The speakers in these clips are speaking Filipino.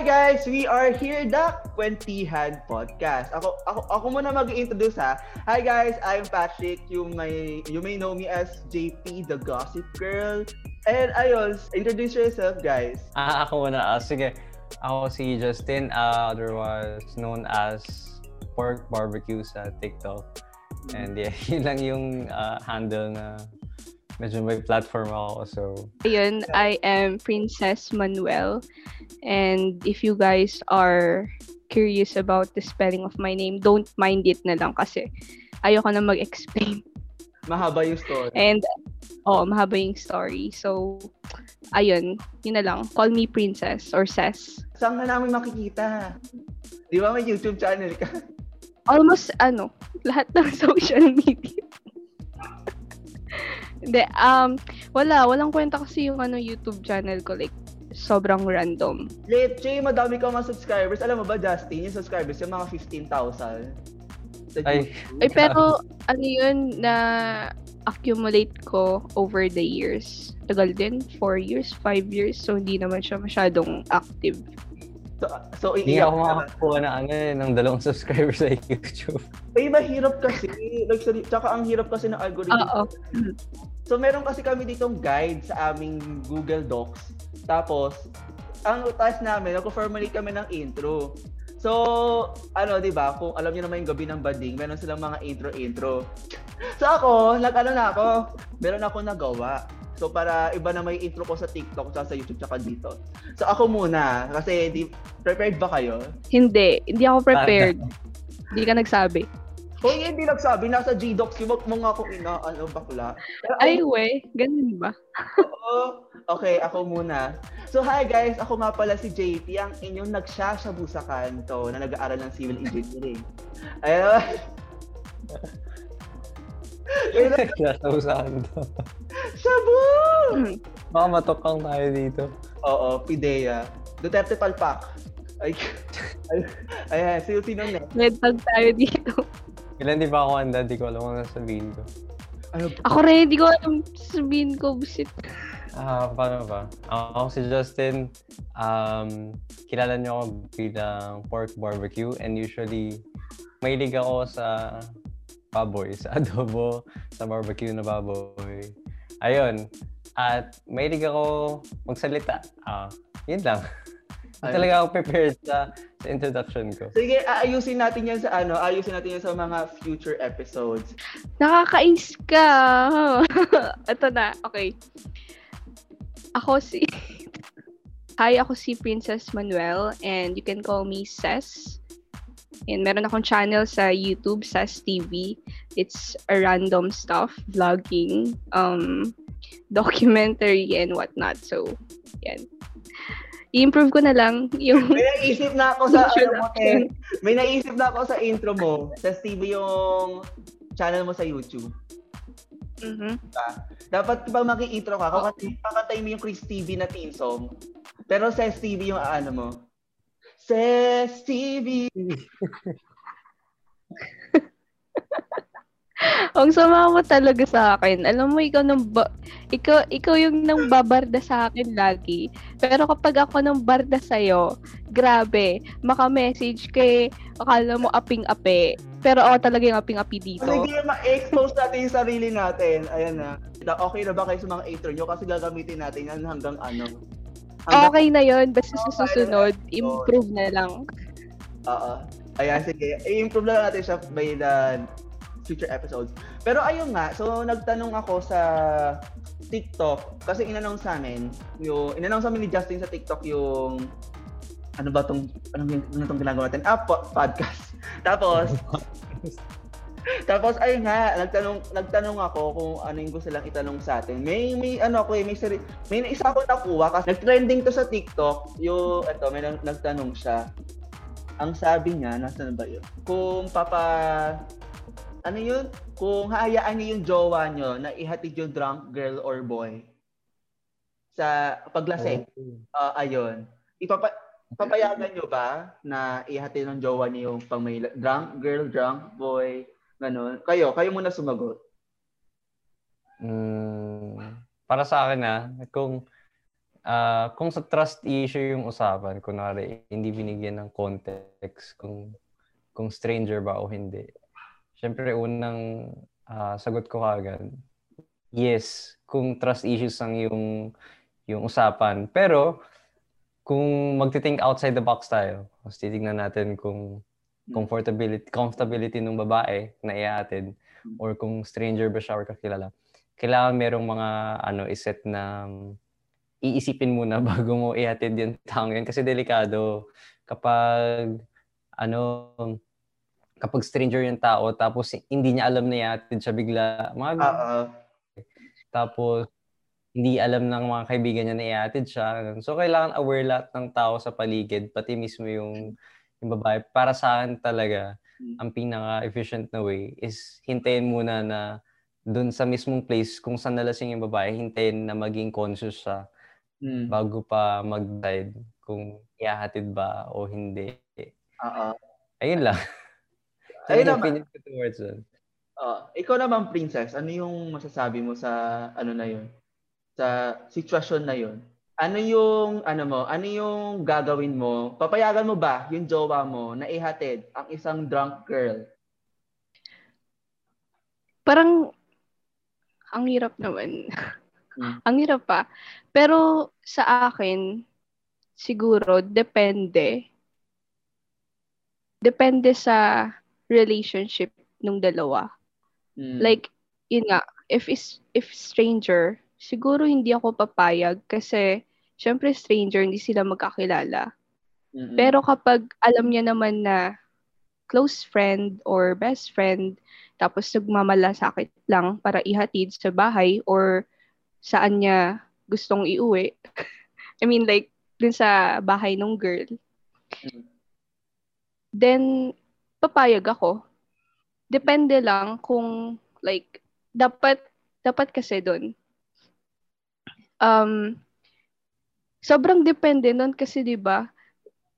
Hi guys, we are here, the Kwentuhan Podcast. Ako muna mag-introduce ha. Hi guys, I'm Patrick. You may know me as JT, the Gossip Girl. And ayos, introduce yourself guys. Ako muna. Sige. Ako si Justin, otherwise known as Pork Barbecue sa TikTok. And yeah, yun lang yung handle na medyo may platform ako, so... Ayun, I am Princess Manuel. And if you guys are curious about the spelling of my name, don't mind it na lang kasi ayoko na mag-explain. Mahaba yung story. And, mahaba yung story. So, ayun, yun na lang. Call me Princess or Ces. Saan na namin makikita? Di ba may YouTube channel ka? Almost, lahat ng social media. Hindi, walang kwenta kasi yung YouTube channel ko, like, sobrang random. Leche, madami ka mga subscribers. Alam mo ba, Justin, yung subscribers, yung mga 15,000. Ay, pero, yun na accumulate ko over the years. Tagal din, 4 years, 5 years, so hindi naman siya masyadong active. So hindi ako makakuha na ng 2 subscribers sa YouTube. Ay, mahirap kasi. Tsaka ang hirap kasi ng algorithm. So meron kasi kami ditong guide sa aming Google Docs. Tapos, ang task namin, nag-formulate kami ng intro. So, diba, kung alam niyo naman yung Gabi ng Banding, meron silang mga intro-intro. So ako, meron ako nagawa. So, para iba na may intro ko sa TikTok, sa YouTube, tsaka dito. So, ako muna. Kasi, prepared ba kayo? Hindi. Hindi ako prepared. Hindi ka nagsabi. Hoy, hindi nagsabi. Nasa G-Docs. Yung mga kung bakla. Ay, we. Ganun ba? Oo. Okay, ako muna. So, hi guys. Ako nga pala si JT, ang inyong nagsashabu sa kanto na nag-aaral ng civil engineering. Ayun. Nagsasabu sa kanto. Shabu! Baka matokang tayo dito. Oo, Pidea. Duterte Palpak. Ayan, sino next? Medtag tayo dito. Ilan di ba ako handa? Di ko alam kung nasabihin ko. Ako rin, di ko alam sabihin ko. Busit. Paano ba? Ako si Justin. Kilala niyo ako bilang Pork Barbecue. And usually, mahilig ako sa baboy. Sa adobo. Sa barbecue na baboy. Ayun. At mahilig ako magsalita. Yun lang. Talaga ako prepared sa introduction ko. Sige, aayusin natin yan sa ayusin natin yan sa mga future episodes. Nakakais ka. Ito na. Okay. Hi, ako si Princess Manuel and you can call me Ces. And meron akong channel sa YouTube, Ces TV. It's a random stuff, vlogging, documentary, and whatnot. So, yan. I-improve ko na lang yung... May naisip na ako sa intro mo. Ces TV yung channel mo sa YouTube. Diba? Dapat ba maki-intro ka? Pakantay mo yung Chris TV na theme song. Pero Ces TV yung mo. Ces TV! Ang sama mo talaga sa akin. Alam mo, ikaw yung nang babarda sa akin lagi. Pero kapag ako nang barda sa'yo, grabe, maka-message kay, akala mo aping-api. Pero talaga yung aping-api dito. Sige, ma-expose natin yung sarili natin. Ayan na. Okay na ba kayo sa mga intro nyo? Kasi gagamitin natin yan hanggang Okay na yun. Basta susunod, improve na lang. Ayan, sige. I-improve na lang natin siya by the future episodes. Pero ayun nga, so nagtanong ako sa TikTok kasi inanong sa amin ni Justin sa TikTok yung anong ginagawa natin? Podcast. Tapos ayun nga, nagtanong ako kung ano yung gusto lang itanong sa atin. May isa akong nakuha kasi nag-trending to sa TikTok. May nagtanong siya. Ang sabi niya, nasaan ba yun? Kung hahayaan niyo yung jowa niyo na ihatid yung drunk girl or boy sa paglaseng. Ayun. Papayagan niyo ba na ihatid ng jowa niyo yung pang may drunk girl, drunk boy, ganun? Kayo muna sumagot. Para sa akin Kung sa trust issue yung usapan, kunwari, hindi binigyan ng context kung stranger ba o hindi. Siyempre, unang sagot ko agad, yes, kung trust issues ang yung usapan. Pero, kung magti-think outside the box tayo, mas titignan natin kung comfortability ng babae na iaatid or kung stranger ba siya or kakilala. Kailangan merong mga iset na iisipin muna bago mo ihatid yung taong yun. Kasi delikado kapag kapag stranger yung tao tapos hindi niya alam na ihatid siya bigla. Tapos hindi alam ng mga kaibigan niya na ihatid siya. So kailangan aware lahat ng tao sa paligid, pati mismo yung babae. Para sa akin talaga, ang pinaka-efficient na way is hintayin muna na doon sa mismong place kung saan nalasing yung babae, hintayin na maging conscious siya bago pa mag-decide kung iahatid ba o hindi. Ayun lang. Ayun lang. Opinion ko towards that. Ikaw naman, Princess, ano yung masasabi mo sa na yun? Sa sitwasyon na yun? Ano yung gagawin mo? Papayagan mo ba yung jowa mo na ihatid ang isang drunk girl? Parang ang hirap naman. Ang hirap pa. Pero sa akin, siguro, depende. Depende sa relationship nung dalawa. Like, yun nga, if stranger, siguro hindi ako papayag kasi, syempre stranger, hindi sila magkakilala. Pero kapag alam niya naman na close friend or best friend, tapos nagmamalasakit lang para ihatid sa bahay or saan niya gustong iuwi. I mean, like, dun sa bahay ng girl. Then, papayag ako. Depende lang kung, like, dapat kasi dun. Sobrang depende nun kasi, diba,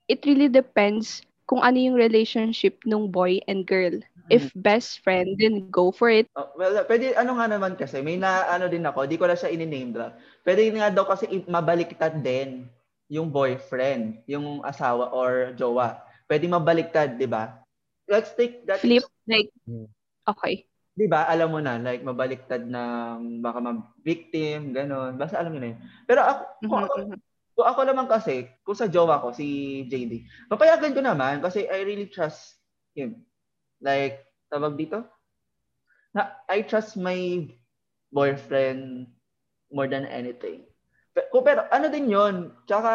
it really depends kung ano yung relationship ng boy and girl. If best friend, then go for it. Well, pwede, nga naman kasi, may din ako, di ko na siya in-name lang. Pwede nga daw kasi mabaliktad din yung boyfriend, yung asawa or jowa. Pwede mabaliktad, di ba? Let's take that. Flip, like, okay. Di ba, alam mo na, like, mabaliktad ng baka victim, gano'n. Basta alam mo na yun. Pero ako naman kasi, kung sa jowa ko, si JD, papayagan ko naman kasi I really trust him. Like, tawag dito? I trust my boyfriend more than anything. Pero din yun? Tsaka,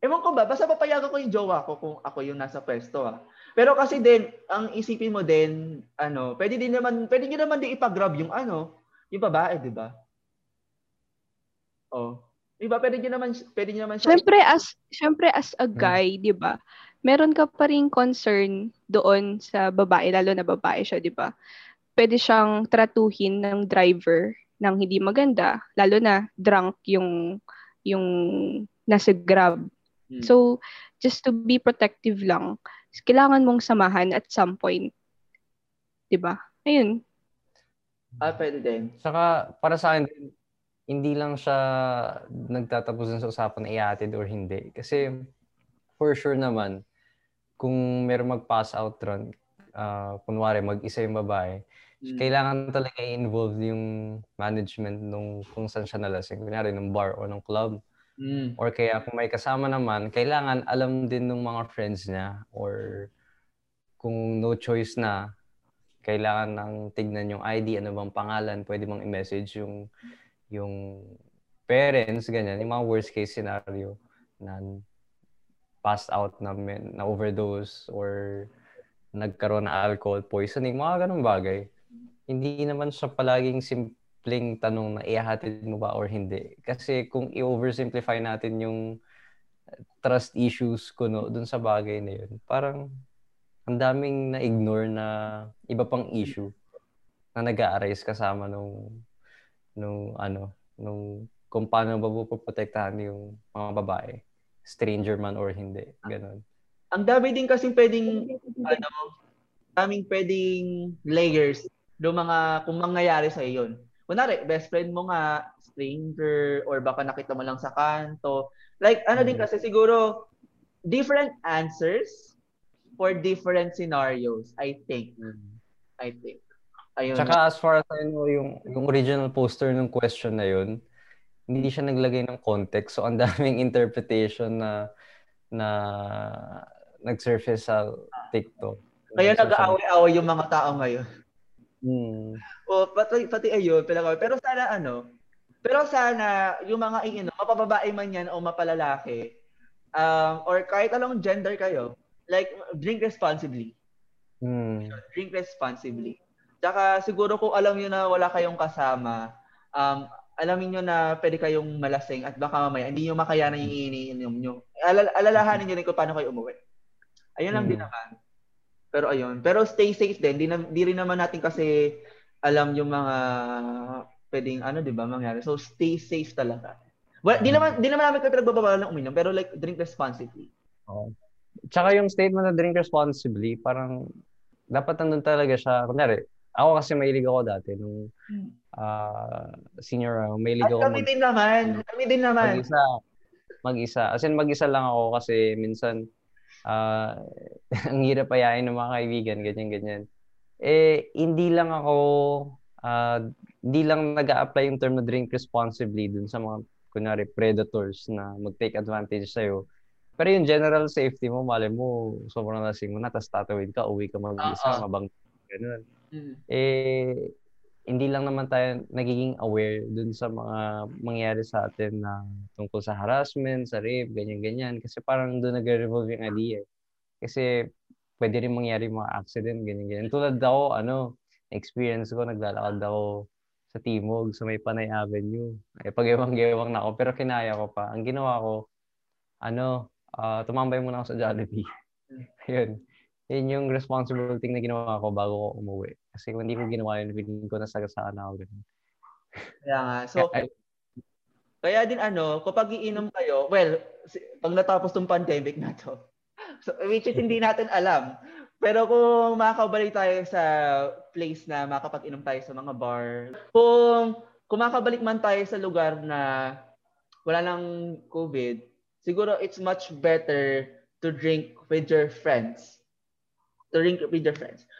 ewan ko ba, basta papayagan ko yung jowa ko kung ako yung nasa pwesto. Pero kasi din, ang isipin mo din, pwede din naman di ipagrab yung yung babae, di ba? Diba, pwede naman siya. Siyempre as a guy, di ba? Meron ka pa rin concern doon sa babae, lalo na babae siya, di ba? Pwede siyang tratuhin ng driver ng hindi maganda, lalo na drunk yung nasa grab. So, just to be protective lang, kailangan mong samahan at some point. Di ba? Ayun. Pwede din. Saka, para sa akin, hindi lang siya nagtatapos sa usapan na ihatid or hindi. Kasi, for sure naman, kung meron mag-pass out run, kunwari mag-isa yung babae, kailangan talaga i-involve yung management nung kung saan siya nalasing. Kunwari, ng bar o ng club. Or kaya kung may kasama naman, kailangan alam din ng mga friends niya or kung no choice na, kailangan nang tignan yung ID, ano bang pangalan, pwede bang i-message yung parents, ganyan. Yung mga worst case scenario na passed out na overdose or nagkaroon na alcohol poisoning, mga ganung bagay. Hindi naman siya palaging simpleng tanong na ihahatid mo ba or hindi. Kasi kung i-oversimplify natin yung trust issues dun sa bagay na yun, parang ang daming na-ignore na iba pang issue na nag-a-arise kasama nung kung paano ba puprotektahan yung mga babae. Stranger man or hindi, ganun. Ang dami din kasi pwedeng daming pwedeng layers do mga kung mangyayari sa iyon. kunwari, best friend mo nga, stranger, or baka nakita mo lang sa kanto. Like, ano din kasi siguro, different answers for different scenarios, I think. I think. Ayun. Tsaka as far as I know, yung original poster ng question na yun, hindi siya naglagay ng context. So, ang daming interpretation na nag-surface sa TikTok. Kaya nag-aaway-aaway yung mga tao ngayon. O, pati ayun, pero sana yung mga mapababae man yan o mapalalaki, or kahit anong gender kayo, like, drink responsibly. Drink responsibly. Tsaka siguro kung alam nyo na wala kayong kasama, alamin nyo na pwede kayong malasing at baka mamaya hindi nyo makayanan yung iniinom nyo. Alalahanin nyo rin kung paano kayo umuwi. Ayun lang din naman. Pero ayun. Pero stay safe din. Di rin naman natin kasi alam yung mga pwedeng diba, mangyari. So stay safe talaga. Well, di naman namin kayo pinagbabawal ng uminom, pero like drink responsibly. Oh. Tsaka yung statement na drink responsibly, parang dapat nandun talaga siya. Kunyari, ako kasi mahilig ako dati nung senior round. Mahilig ako. Kami din naman. Mag-isa. As in, mag-isa lang ako kasi minsan ang hirap ayain ng mga kaibigan, ganyan-ganyan. Eh, hindi lang nag-a-apply yung term na drink responsibly dun sa mga, kunyari, predators na mag-take advantage sa'yo. Pero yung general safety mo, malay mo, sobrang lasing mo na, tas tatawid ka, uwi ka mag-isa, mabang ganun. Eh, hindi lang naman tayo nagiging aware dun sa mga mangyari sa atin na tungkol sa harassment, sa rape, ganyan-ganyan. Kasi parang dun nag-revolve yung idea. Kasi pwede rin mangyari mga accident, ganyan-ganyan. Tulad ako, experience ko, naglalakad ako sa Timog, sa may Panay Avenue. Eh, pag-ewang-gewang na ako, pero kinaya ko pa. Ang ginawa ko, tumambay muna ako sa Jollibee. Ayun. Yun yung responsible thing na ginawa ko bago ko umuwi. Kasi kung hindi ko ginawa yun, feeling ko nasagasaan ako. Kaya nga. So, kaya din kapag iinom kayo, well, pag natapos tong pandemic na to, so, which is hindi natin alam. Pero kung makakabalik tayo sa place na makapag-inom tayo sa mga bar, kung makakabalik man tayo sa lugar na wala nang COVID, siguro it's much better to drink with your friends.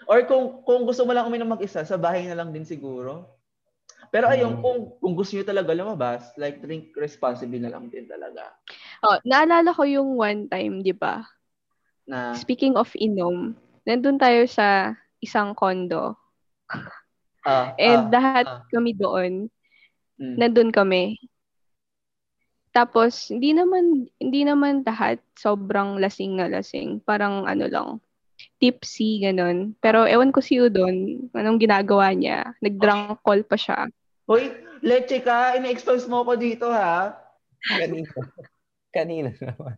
Or kung gusto mo lang uminom mag-isa, sa bahay na lang din siguro. Pero ayun, kung gusto niyo talaga lumabas, like drink responsibly na lang din talaga. Oh, naalala ko yung one time, 'di ba? Na speaking of inom, nandun tayo sa isang condo. And lahat kami doon. Nandun kami. Tapos hindi naman lahat sobrang lasing. Parang lang, tipsy, ganun. Pero ewan ko si Udon, anong ginagawa niya. Nag-drunk call pa siya. Hoy, leche ka, ina-expose mo ko dito, ha? Kanina naman.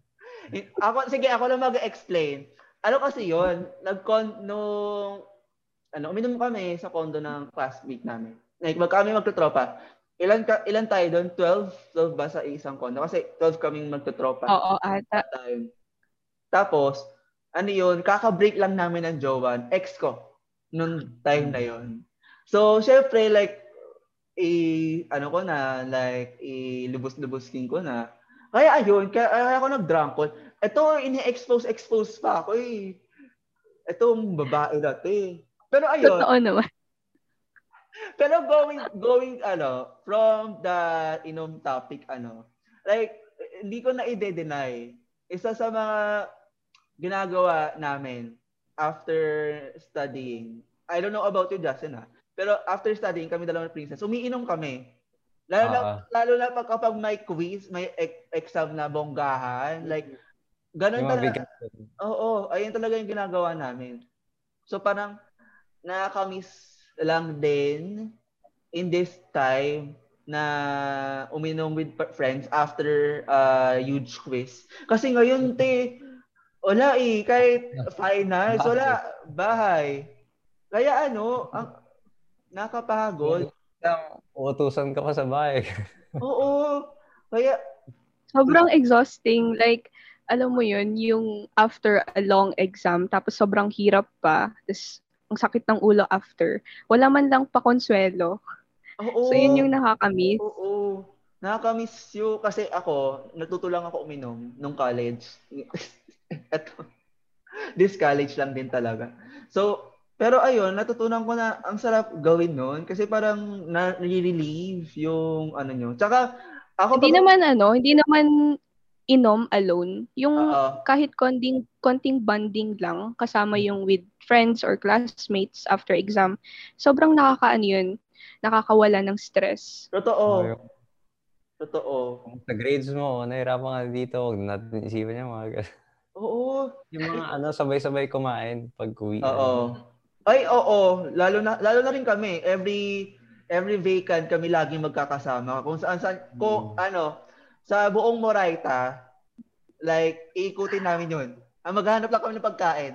Sige, ako lang mag-explain. Kasi yun, uminom kami sa condo ng classmate namin. Like, kami magtutropa. Ilan tayo doon? 12 ba sa isang condo? Kasi 12 kaming magtutropa. Oo, ata. Tapos, kaka-break lang namin ng jowa, ex ko, nung time na yun. So, syempre, like, ilubos-luboskin ko na. Kaya kaya ako nag-drunk ko. Ito, ini-expose pa ako eh. Itong babae dati. Pero ayun. Totoo naman. Pero going, from the inom topic, like, hindi ko na i-deny. Isa sa mga ginagawa namin after studying. I don't know about you, Justin, ha? Pero after studying, kami dalawang princess, umiinom kami. Lalo na kapag may quiz, may exam na bonggahan. Like, ganun talaga. Oo, ayun talaga yung ginagawa namin. So parang nakakamiss lang din in this time na uminom with friends after a huge quiz. Kasi ngayon, wala kahit finals, wala, bahay. Kaya nakapagod. Uutusan ka pa sa bahay. Oo. Kaya, sobrang exhausting. Like, alam mo yun, yung after a long exam, tapos sobrang hirap pa, tapos ang sakit ng ulo after. Wala man lang pakonsuelo. Oo. So, yun yung nakakamiss. Oo. Nakakamiss yun. Kasi ako, natuto lang ako uminom nung college. Eto. This college lang din talaga. So, pero ayun, natutunan ko na ang sarap gawin nun kasi parang na-relieve yung ano nyo. Tsaka, ako... Hindi naman inom alone. Yung kahit konting bonding lang kasama yung with friends or classmates after exam. Sobrang nakakaano yun. Nakakawala ng stress. Totoo. Totoo. Sa grades mo, nahirapan nga dito. Huwag natin isipan niya mga gano'n. Oo. Yung mga sabay-sabay kumain pag uwi. Oo. Ay, oo. Lalo na rin kami. Every vacant kami laging magkakasama. Kung saan, sa buong Moraita, like, iikutin namin yun. Maghanap lang kami ng pagkain.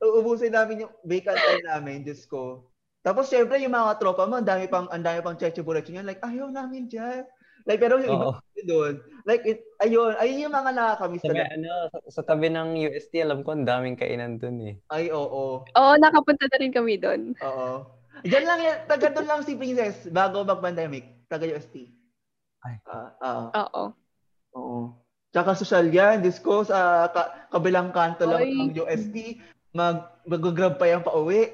Uubusin namin yung vacant time namin, Diyos ko. Tapos, syempre, yung mga tropa mo, ang dami pang cheche-bureche nyo. Like, ayaw namin dyan. Like, pero yung iba doon, like, ayun yung mga nakakamiss talaga. Sa tabi ng UST, alam ko, ang daming kainan dun eh. Ay, oo. Oo, nakapunta na rin kami dun. Oo. Diyan lang yan, taga dun lang si Princess, bago mag-pandemic, taga UST. Ay. Oo. Oo. Tsaka social yan, discuss, kabilang kanto lang ng UST, mag-grab pa yung pauwi.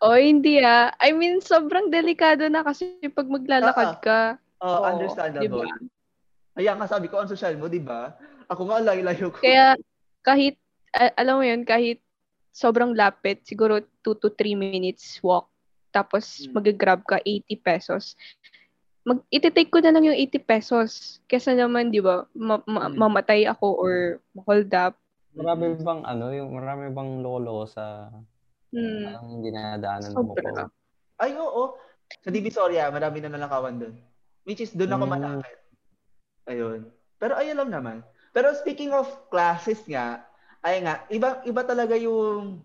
Oh, hindi ah. I mean, sobrang delikado na kasi pag maglalakad ka. Oo, understandable. Diba? Ayan, kasabi ko ang social mo, di ba? Ako nga, layo-layo ko. Kaya, kahit, alam mo yun, kahit sobrang lapit, siguro 2 to 3 minutes walk, tapos mag-grab ka 80 pesos. Iti-take ko na lang yung 80 pesos. Kesa naman, di ba, mamatay ako or hold up. Marami bang lolo sa... Ang dinadaanan mo po. Ay, oo. Sa Divisoria, marami na nalakawan doon. Which is, doon ako malakit. Ayun. Pero ayun lang naman. Pero speaking of classes nga, ay nga, iba talaga yung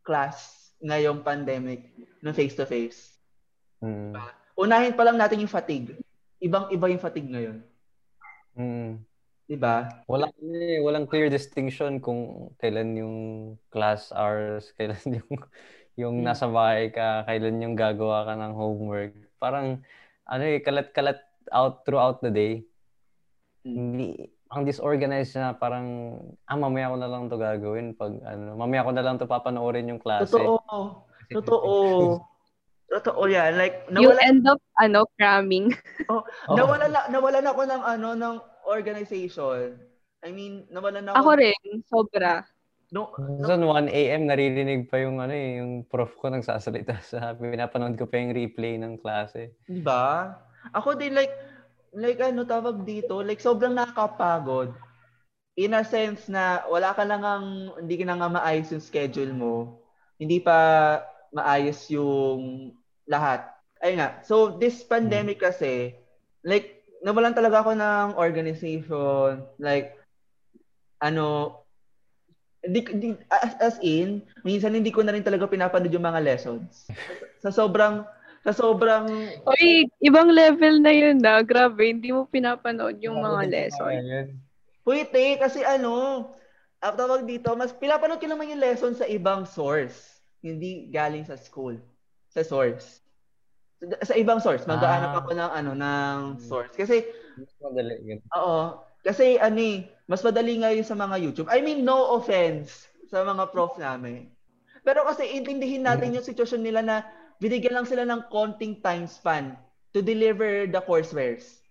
class ngayong pandemic ng face-to-face. Unahin pa lang natin yung fatigue. Ibang-iba yung fatigue ngayon. Diba? Walang clear distinction kung kailan yung class hours, kailan yung nasa bahay ka, kailan yung gagawa ka ng homework. Parang kalat-kalat out throughout the day. Ang disorganized na parang mamaya ko na lang 'to gagawin pag mamaya ko na lang 'to papanoorin yung klase. Totoo. Totoo yan. Like, nawala, you end up cramming. Nawala na ako ng ng organization. I mean, nawalan na ako. Ako rin, sobra. Noon 1 a.m. naririnig pa yung yung prof ko nagsasalita sa pinapanood ko pa yung replay ng klase. Di ba? Ako din like tawag dito, like sobrang nakakapagod. In a sense na wala ka lang hindi ka na nga maayos yung schedule mo. Hindi pa maayos yung lahat. Ayun nga. So this pandemic kasi like nawalan talaga ako ng organization, like, as in, minsan hindi ko na rin talaga pinapanood yung mga lessons. Sa sobrang... Oy, ibang level na yun na, grabe, hindi mo pinapanood yung mga lessons. Pwede, kasi tawag dito, mas pinapanood ko naman yung lessons sa ibang source, hindi galing sa school, sa source. Sa ibang source, maghahanap ako ng source kasi mas madali yun. Oo, kasi mas madali nga yun sa mga YouTube. I mean, no offense sa mga prof namin. Pero kasi intindihin natin yung sitwasyon nila na binigyan lang sila ng konting time span to deliver the coursewares.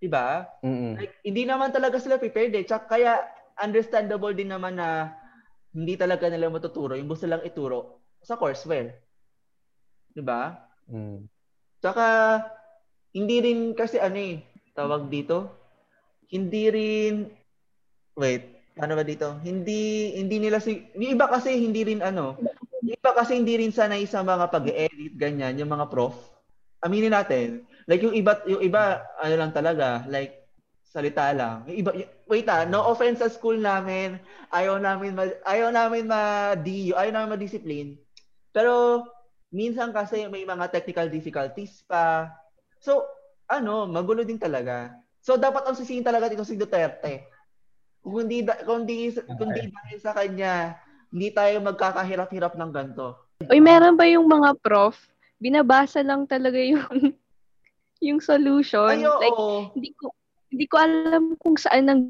Diba? Like, hindi naman talaga sila prepared eh. Tsaka kaya understandable din naman na hindi talaga nila matuturo yung gusto lang ituro sa courseware. Diba? Tsaka, hindi rin kasi tawag dito, hindi rin sanay sa mga pag-e-edit, ganyan, yung mga prof. Aminin natin, like yung iba, lang talaga, like, salita lang. Yung iba, no offense sa school namin, ayaw namin ma-discipline. Pero, minsan kasi may mga technical difficulties pa. So, magulo din talaga. So, dapat ang sisihin talaga dito si Duterte. Kung hindi dahil sa kanya, hindi tayo magkakahirap-hirap ng ganito. Uy, meron ba yung mga prof, binabasa lang talaga yung solution. Ay, oo. Like, hindi ko alam kung saan nang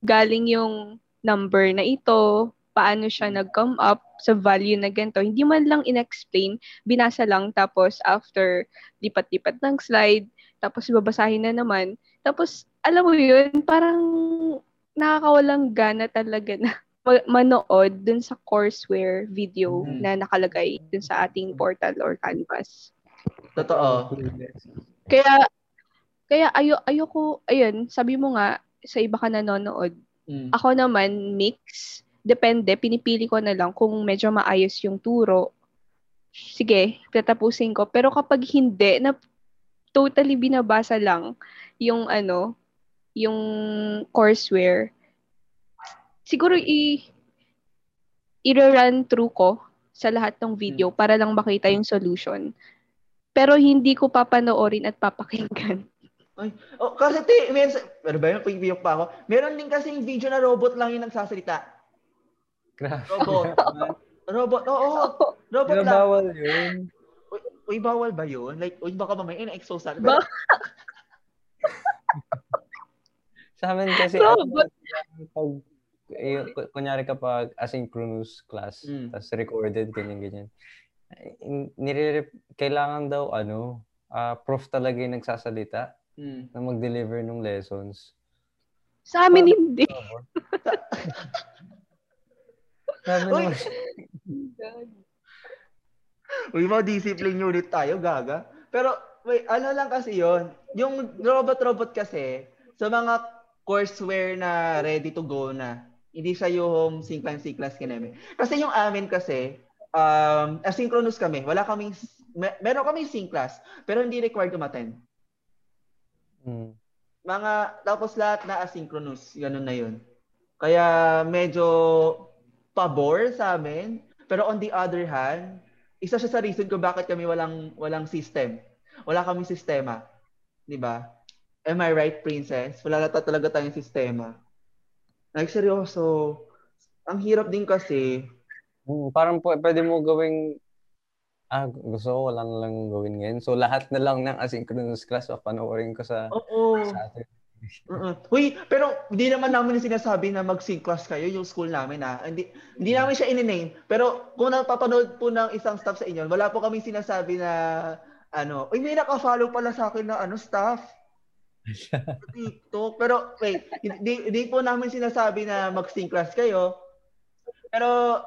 galing yung number na ito, paano siya nag-come up sa value na ganito. Hindi man lang in-explain, binasa lang, tapos after lipat-lipat ng slide, tapos babasahin na naman. Tapos, alam mo yun, parang nakakawalang gana talaga na manood dun sa courseware video na nakalagay dun sa ating portal or Canvas. Totoo. Kaya ayoko, ayun, sabi mo nga, sa iba ka nanonood. Ako naman, mix. Depende, pinipili ko na lang kung medyo maayos yung turo. Sige, tatapusin ko. Pero kapag hindi, na totally binabasa lang yung ano, yung courseware. Siguro i-run through ko sa lahat ng video para lang makita yung solution. Pero hindi ko papanoorin at papakinggan. Ay, oh, kasi pero ba yun, pag-ibiyok pa ako. Meron din kasi yung video na robot lang yung nagsasalita. Grabe. Robot. Oo. Robot lang. Bawal yun. Uy, bawal ba yun? Like, uy, baka mamaya na-exosan. Sa amin kasi, kunyari kapag asynchronous class, tapos recorded, ganyan-ganyan. Kailangan daw, prof talaga yung nagsasalita na mag-deliver ng lessons. Sa amin hindi. Uy, mga discipline unit tayo, gaga. Pero, wait, ano lang kasi yon. Yung robot-robot kasi, sa mga courseware na ready to go na, hindi siya yung sinklang-sinklas kineme. Kasi yung amin kasi, asynchronous kami. Wala kaming, meron kaming sinklas, pero hindi required umattend. Mga, tapos lahat na asynchronous, ganun na yun. Kaya, medyo pabor sa amin. Pero on the other hand, isa siya sa reason kung bakit kami walang system. Wala kaming sistema. Diba? Am I right, Princess? Wala na talaga tayong sistema. Like, seryoso. Ang hirap din kasi. Parang pwede mo gawing, gusto ko, wala na lang gawin ngayon. So, lahat na lang ng asynchronous class, panoorin ko sa atin. Uy, pero hindi naman namin sinasabi na mag-sync class kayo yung school namin Hindi namin siya in-name. Pero kung napapanood po ng isang staff sa inyo, wala po kami sinasabi na uy, may naka-follow pala sa akin na staff. TikTok. Pero wait, hindi po namin sinasabi na mag-sync class kayo. Pero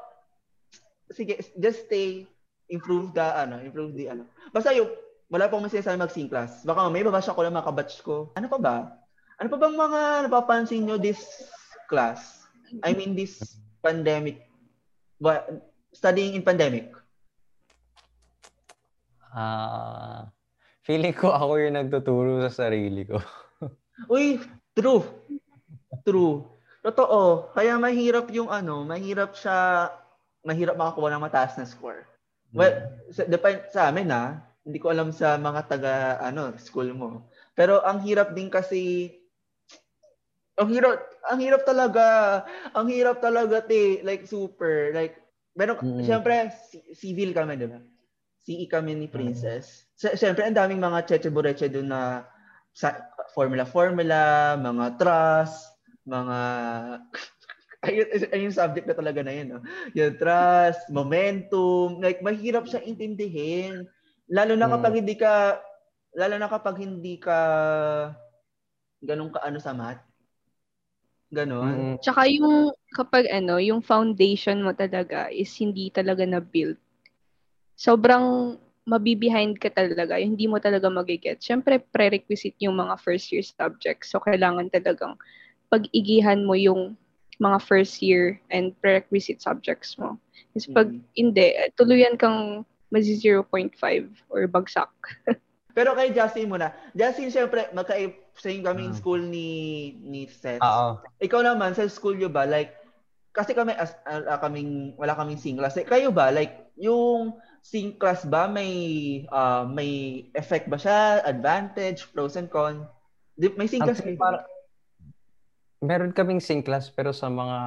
sige, just stay, improve the Basta yung wala po kami sinasabi mag-sync class. Baka may babasa ko lang mga kabatch ko. Ano pa ba? Ano pa bang mga napapansin nyo this class? I mean, this pandemic. Studying in pandemic. Feeling ko ako yung nagtuturo sa sarili ko. Uy, true. True. Totoo. Kaya mahirap yung mahirap makakuha ng mataas na score. Well, sa amin hindi ko alam sa mga school mo. Pero ang hirap din kasi, ang hirap talaga, te. Like, super. Like, meron, syempre, civil kami, diba? CE kami ni Princess. Syempre, ang daming mga cheche-boreche doon na formula, mga trust, mga, ayun subject na talaga na yun, no? Yung trust, momentum, like, mahirap siya intindihin. Lalo na kapag hindi ka ganun ka sa math. Ganun. Tsaka yung kapag yung foundation mo talaga is hindi talaga na-build. Sobrang mabibehind ka talaga. Hindi mo talaga magiget. Siyempre, prerequisite yung mga first year subjects. So, kailangan talagang pag-igihan mo yung mga first year and prerequisite subjects mo. Kasi pag hindi, tuluyan kang masi 0.5 or bagsak. Pero kay Justin muna. Justin, syempre, same kami in school ni Seth. Ikaw naman, sa school nyo ba? Like, kasi kami, wala kaming sync class. Kayo ba? Like, yung sync class ba, may effect ba siya? Advantage? Pros and cons? May sync class ba? Meron kaming sync class, pero sa mga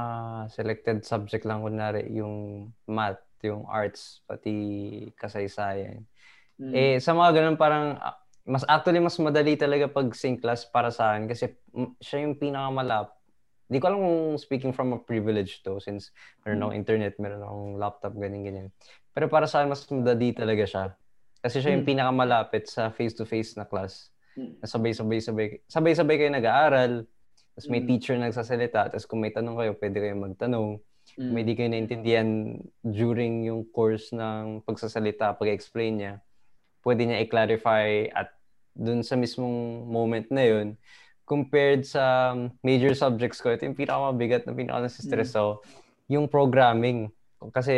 selected subject lang, kunwari, yung math. yung arts, pati kasaysayan. Mm. Eh, sa mga ganun, parang, mas actually, mas madali talaga pag sing class para sa akin kasi siya yung pinakamalap. Hindi ko alam kung speaking from a privilege to since meron akong internet, meron akong laptop, ganyan-ganyan. Pero para sa akin, mas madali talaga siya. Kasi siya yung pinakamalapit sa face-to-face na class. Sabay-sabay kayo nag-aaral, tapos may teacher nagsasalita, tapos kung may tanong kayo, pwede kayo magtanong. Kung may di kayo naintindihan during yung course ng pagsasalita, pag-explain niya, pwede niya i-clarify at dun sa mismong moment na yun. Compared sa major subjects ko, ito yung pinakamabigat na pinaka-nasistress ako, yung programming. Kasi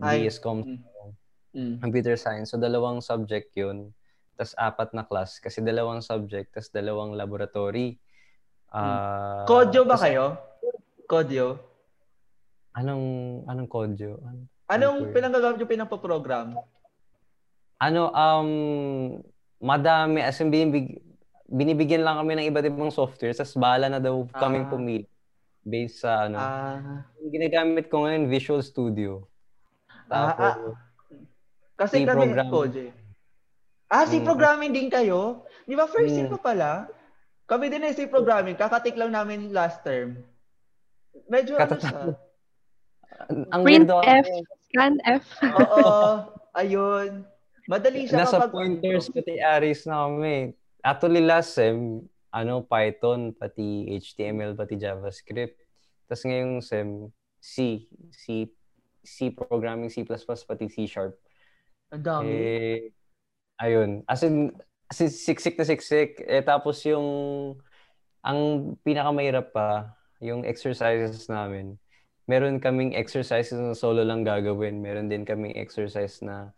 BS Comm, computer science. So, 2 subject yun, tas 4 na class. Kasi 2 subject, tas 2 laboratory. Kodyo ba kayo? Kodyo? Anong kodyo? Anong pinanggagamit yung pinang-program? Madami. As in, binibigyan lang kami ng iba't ibang software, tas bahala na daw kaming pumili based sa yung ginagamit ko ngayon, Visual Studio. Tapos, kasi kami code. C programming din kayo? Di ba first year pa pala? Kami din ay C programming. Kakatik lang namin last term. Medyo Print F, Scan F. Oo, ayun. Madali siya kapag... Nasa pointers pati arrays na kami. Actually, last sem, Python, pati HTML, pati JavaScript. Tapos ngayong sem, C programming, C++, pati C#. Ang dami. Eh, ayun. As in, siksik na siksik. Eh, tapos yung, ang pinakamahirap pa, yung exercises namin. Meron kaming exercises na solo lang gagawin. Meron din kaming exercise na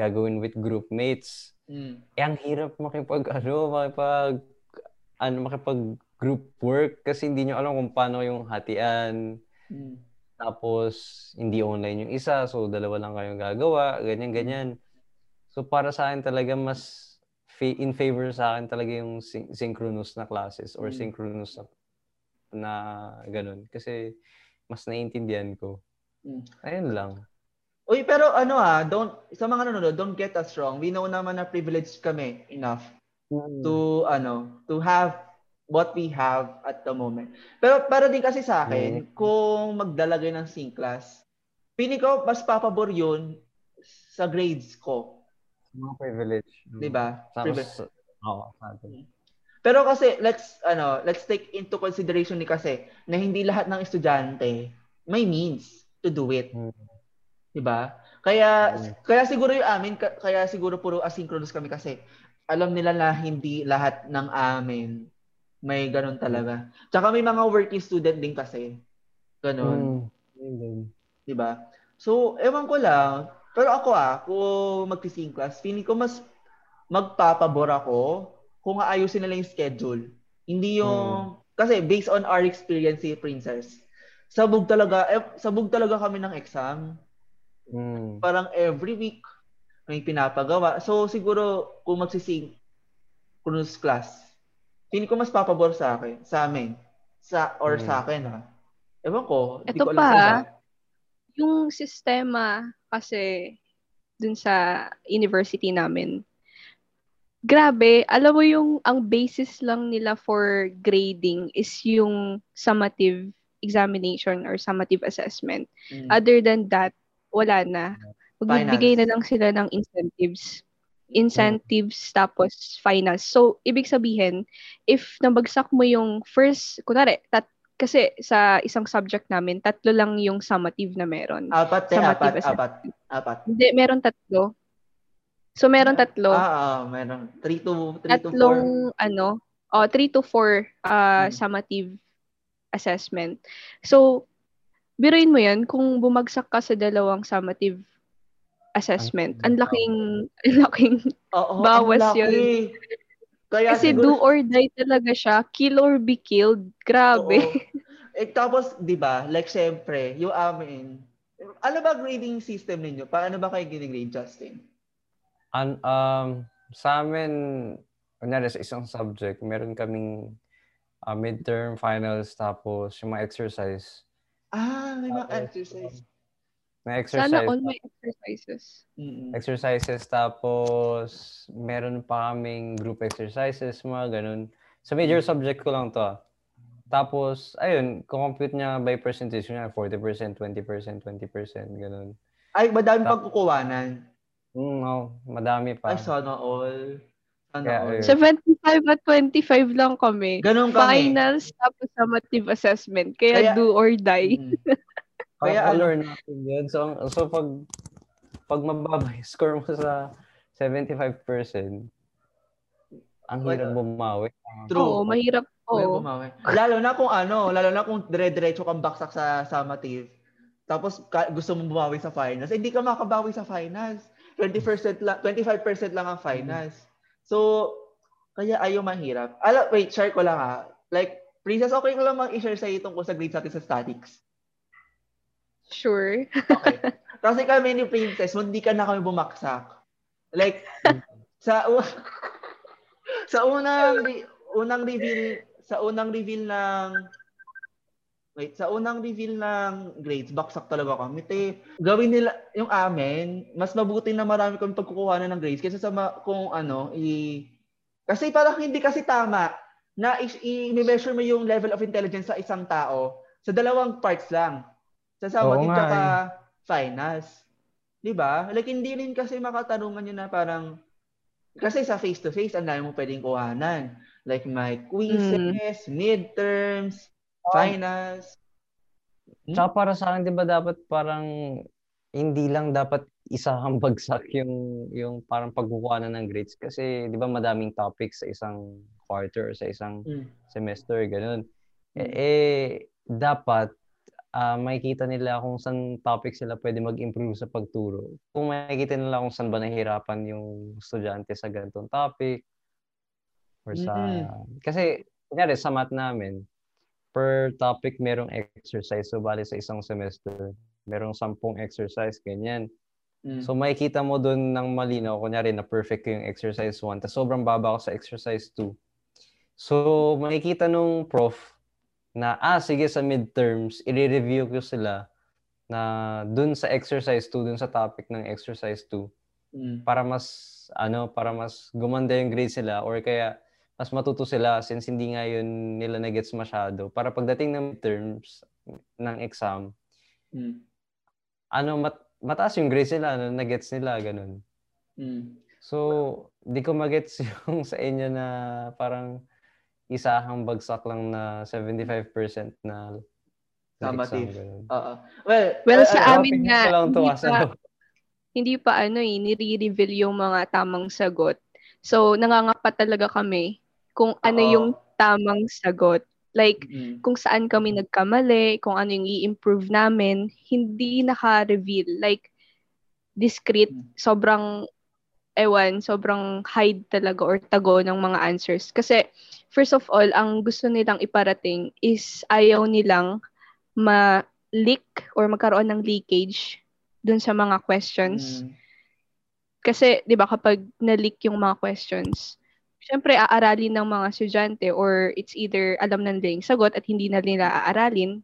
gagawin with group mates. Eh, ang hirap makipag group work kasi hindi nyo alam kung paano yung hatian. Tapos, hindi online yung isa. So, 2 lang kayong gagawa. Ganyan-ganyan. So, para sa akin talaga, mas in favor sa akin talaga yung synchronous na classes or synchronous na ganun. Kasi, mas naiintindihan ko. Ayun lang. Uy, pero sa mga nanonood, don't get us wrong. We know naman na privileged kami enough to have what we have at the moment. Pero din kasi sa akin, kung maglalagay ng sync class, pili ko mas papabor yun sa grades ko. Mga privilege. Diba? Privilege. Oo. Pero kasi, let's take into consideration ni kasi na hindi lahat ng estudyante may means to do it. Diba? Kaya siguro yung amin, kaya siguro puro asynchronous kami kasi alam nila na hindi lahat ng amin may ganun talaga. Tsaka may mga working student din kasi. Ganun. Diba? So, ewan ko lang. Pero ako kung mag-sync class, feeling ko mas magpapabor ako kung aayusin nila yung schedule. Hindi yung... Kasi based on our experience si Princess, sabog talaga kami ng exam. Parang every week may pinapagawa. So siguro kung magsi-synchronous class, feeling ko mas papabor sa akin ha. Ewan ko, ito ko pa yung sistema kasi dun sa university namin. Grabe, alam mo yung ang basis lang nila for grading is yung summative examination or summative assessment. Other than that, wala na. Magbibigay na lang sila ng incentives. Tapos finals. So, ibig sabihin, if nabagsak mo yung first, kunwari, kasi sa isang subject namin, 3 lang yung summative na meron. Apat. Hindi, meron 3. So, meron 3. Meron. 3 to 4. 3 to 4 summative assessment. So, biruin mo yan, kung bumagsak ka sa 2 summative assessment, ang laking bawas yun. Kaya kasi siguro, do or die talaga siya, kill or be killed. Grabe. Eh, tapos, di ba, like syempre, yung amin, ano ba grading system ninyo? Paano ba kayo ginigrade, Justin? Sa amin, sa isang subject, meron kaming midterm finals, tapos yung mga exercise. May mga exercise. Sana all may exercise. exercises. Exercises, tapos meron pa kaming group exercises, mga ganun. Sa major subject ko lang to. Tapos, ayun, kukompute niya by percentage niya, 40%, 20%, 20%, ganun. Ay, madami pang kukuwanan. No, madami pa. Ay, sana all. Sana all. 75 at 25 lang kami. Ganun kami. Finals, tapos summative assessment. Kaya do or die. Kaya all or nothing yun. So pag mababa yung score mo sa 75%, ang hirap bumawi. True. Oo, mahirap. Oo. Lalo na kung dire-diretso kang baksak sa summative. Tapos gusto mong bumawi sa finals, hindi ka makabawi sa finals. 25% lang ang finals. So, kaya ayaw mahirap. Wait, share ko lang ha. Like, Princess, okay ko lang mag-share sa'yo tungkol sa grades natin sa statics. Sure. Okay. Kasi kami ni Princess, hindi ka na kami bumaksak. Like, sa unang reveal ng grades, baksak talaga kami. Gawin nila yung amin, mas mabuti na marami kami pagkukuhanan ng grades kaysa sa kasi parang hindi kasi tama na i-measure mo yung level of intelligence sa isang tao sa dalawang parts lang. Sa summative tsaka finals. Diba? Like, hindi rin kasi makatanungan yun na parang kasi sa face-to-face, ang dami mo pwedeng kuhanan. Like, may quizzes, midterms, finals. Tsaka para sa akin, diba dapat parang hindi lang dapat isa kang bagsak yung parang pagkukuhanan ng grades kasi diba madaming topics sa isang quarter, sa isang semester, ganun. Dapat makikita nila kung saan topic sila pwede mag-improve sa pagturo. Kung makikita nila kung saan ba nahihirapan yung estudyante sa ganitong topic or sa kasi kunyari sa math namin, per topic, merong exercise. So, bali sa isang semester, merong 10 exercise, ganyan. So, makikita mo doon ng malinaw, kunyari, na perfect ko yung exercise 1, tapos sobrang baba ako sa exercise 2. So, makikita nung prof na, sige, sa midterms, i-review ko sila na doon sa exercise 2, doon sa topic ng exercise 2, para mas gumanda yung grade sila or kaya mas matuto sila since hindi nga yun nila na-gets masyado. Para pagdating ng terms ng exam, mataas yung grade nila, na-gets nila, ganun. So, di ko ma-gets yung sa inyo na parang isa hang bagsak lang na 75% na summative. Well, sa amin nga, hindi pa nire-reveal yung mga tamang sagot. So, nangangapa talaga kami kung ano yung tamang sagot. Like, kung saan kami nagkamali, kung ano yung i-improve namin, hindi naka-reveal. Like, discreet, sobrang hide talaga or tago ng mga answers. Kasi, first of all, ang gusto nilang iparating is ayaw nilang ma-leak or magkaroon ng leakage dun sa mga questions. Kasi, di ba, kapag na-leak yung mga questions, syempre, aaralin ng mga estudyante or it's either alam na nila yung sagot at hindi na nila aaralin.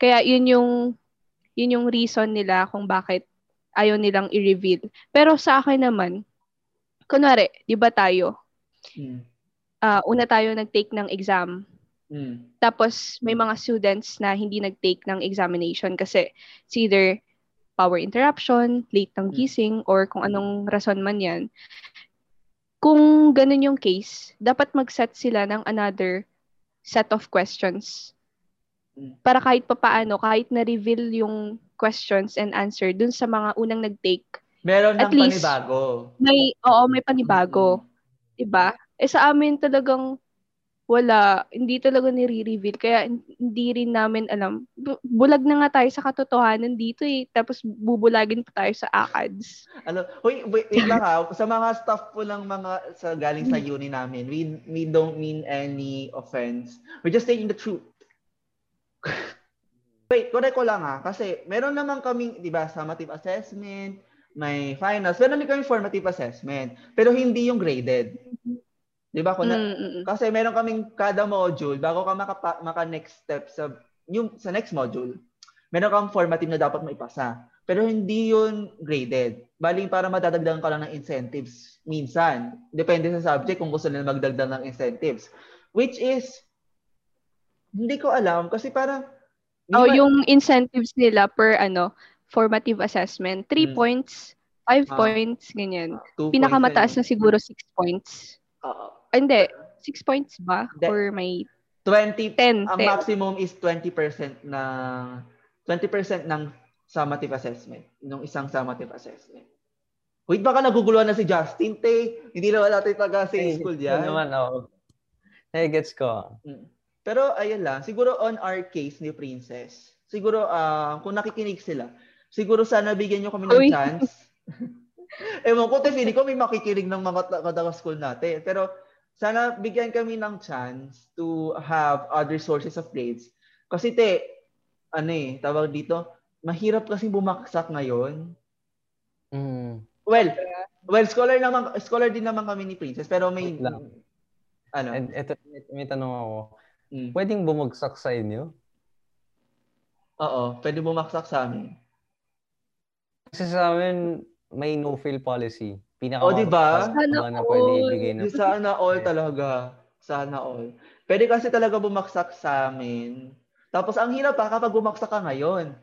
Kaya, yun yung reason nila kung bakit ayaw nilang i-reveal. Pero sa akin naman, kunwari, di ba tayo? Una tayo nag-take ng exam. Tapos, may mga students na hindi nag-take ng examination kasi it's either power interruption, late ng gising, or kung anong rason man yan. Kung ganun yung case, dapat mag-set sila ng another set of questions. Para kahit papaano, kahit na-reveal yung questions and answer dun sa mga unang nag-take. Meron ng panibago. May panibago. Diba? Sa amin talagang wala. Hindi talaga nire-reveal. Kaya hindi rin namin alam. Bulag na nga tayo sa katotohanan dito eh. Tapos bubulagin pa tayo sa ACADS. Wait lang ha. Sa mga staff po lang galing sa uni namin, we don't mean any offense. We're just saying the truth. Wait, correct ko lang ha. Kasi meron naman kaming, di ba, summative assessment, may finals. Meron din kaming formative assessment. Pero hindi yung graded. Diba? Kasi meron kaming kada module, bago ka maka next step sa next module, meron kang formative na dapat maipasa. Pero hindi yun graded. Bali, para madadagdagan ka lang ng incentives minsan. Depende sa subject kung gusto nila magdagdag ng incentives. Which is, hindi ko alam kasi parang... yung incentives nila per ano formative assessment. 3 points, 5 points, ganyan. Pinakamataas na siguro 6 points. Hindi, 6 points ba? Or may... 10. Ang maximum is 20% na 20% ng summative assessment, nung isang summative assessment. Wait, baka naguguluhan na si Justin, te. Hindi na wala tayo taga sa school diyan. Hindi naman ako. Hey, gets ko. Pero ayun lang, siguro on our case ni Princess, siguro kung nakikinig sila, siguro sana bigyan nyo kami ng chance. Ewan ko, te, feeling ko may makikinig ng mga taga-school natin. Pero sana bigyan kami ng chance to have other sources of grades. Kasi te, ano tawag dito, mahirap kasi bumaksak ngayon. Well, scholar din naman kami ni Princess, pero may ano. Ito may tanong ako. Pwedeng bumagsak sa inyo? Oo, pwede bumagsak sa amin. Kasi sa amin may no-fail policy. Diba? Sana pwede ibigay na. Sana all talaga. Sana all. Pwede kasi talaga bumagsak sa amin. Tapos ang hirap pa kapag bumagsak ka ngayon.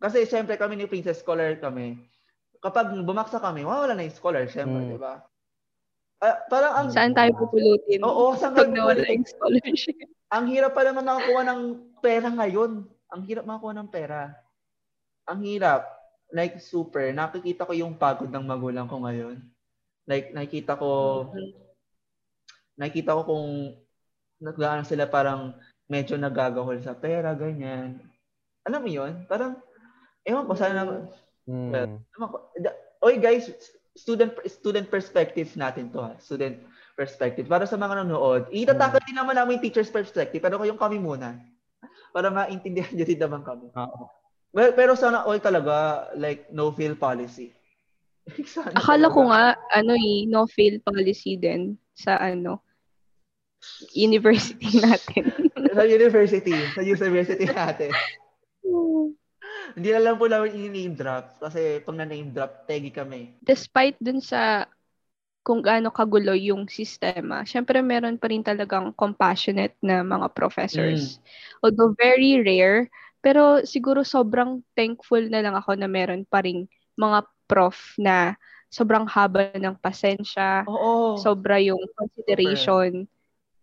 Kasi siyempre kami ni Princess Scholar kami. Kapag bumaksa kami, wala na yung scholar, siyempre, di ba? Parang ang... Saan tayo pupulutin? Oo, saan tayo pupulutin? Pag na scholarship. Ang hirap pa naman nakakuha ng pera ngayon. Ang hirap makakuha ng pera. Ang hirap. Like, super. Nakikita ko yung pagod ng magulang ko ngayon. Like, nakikita ko kung nagdaan sila parang medyo nagagahol sa pera, ganyan. Alam mo yun? Parang... Ewan ko, sana naman. Oy guys, student perspective natin to ha. Student perspective. Para sa mga nanonood, itatakal din naman namin yung teacher's perspective. Pero kayong kami muna. Para maintindihan nyo din naman kami. Well, pero sana all talaga, like, no-fail policy. Akala ko nga, no-fail policy din sa university natin. Sa university natin. Hindi na lang po namin i-name drop kasi pag na-name drop, tegi kami. Despite dun sa kung gaano kagulo yung sistema, syempre meron pa rin talagang compassionate na mga professors. Although very rare, pero siguro sobrang thankful na lang ako na meron pa rin mga prof na sobrang haba ng pasensya, sobra yung consideration.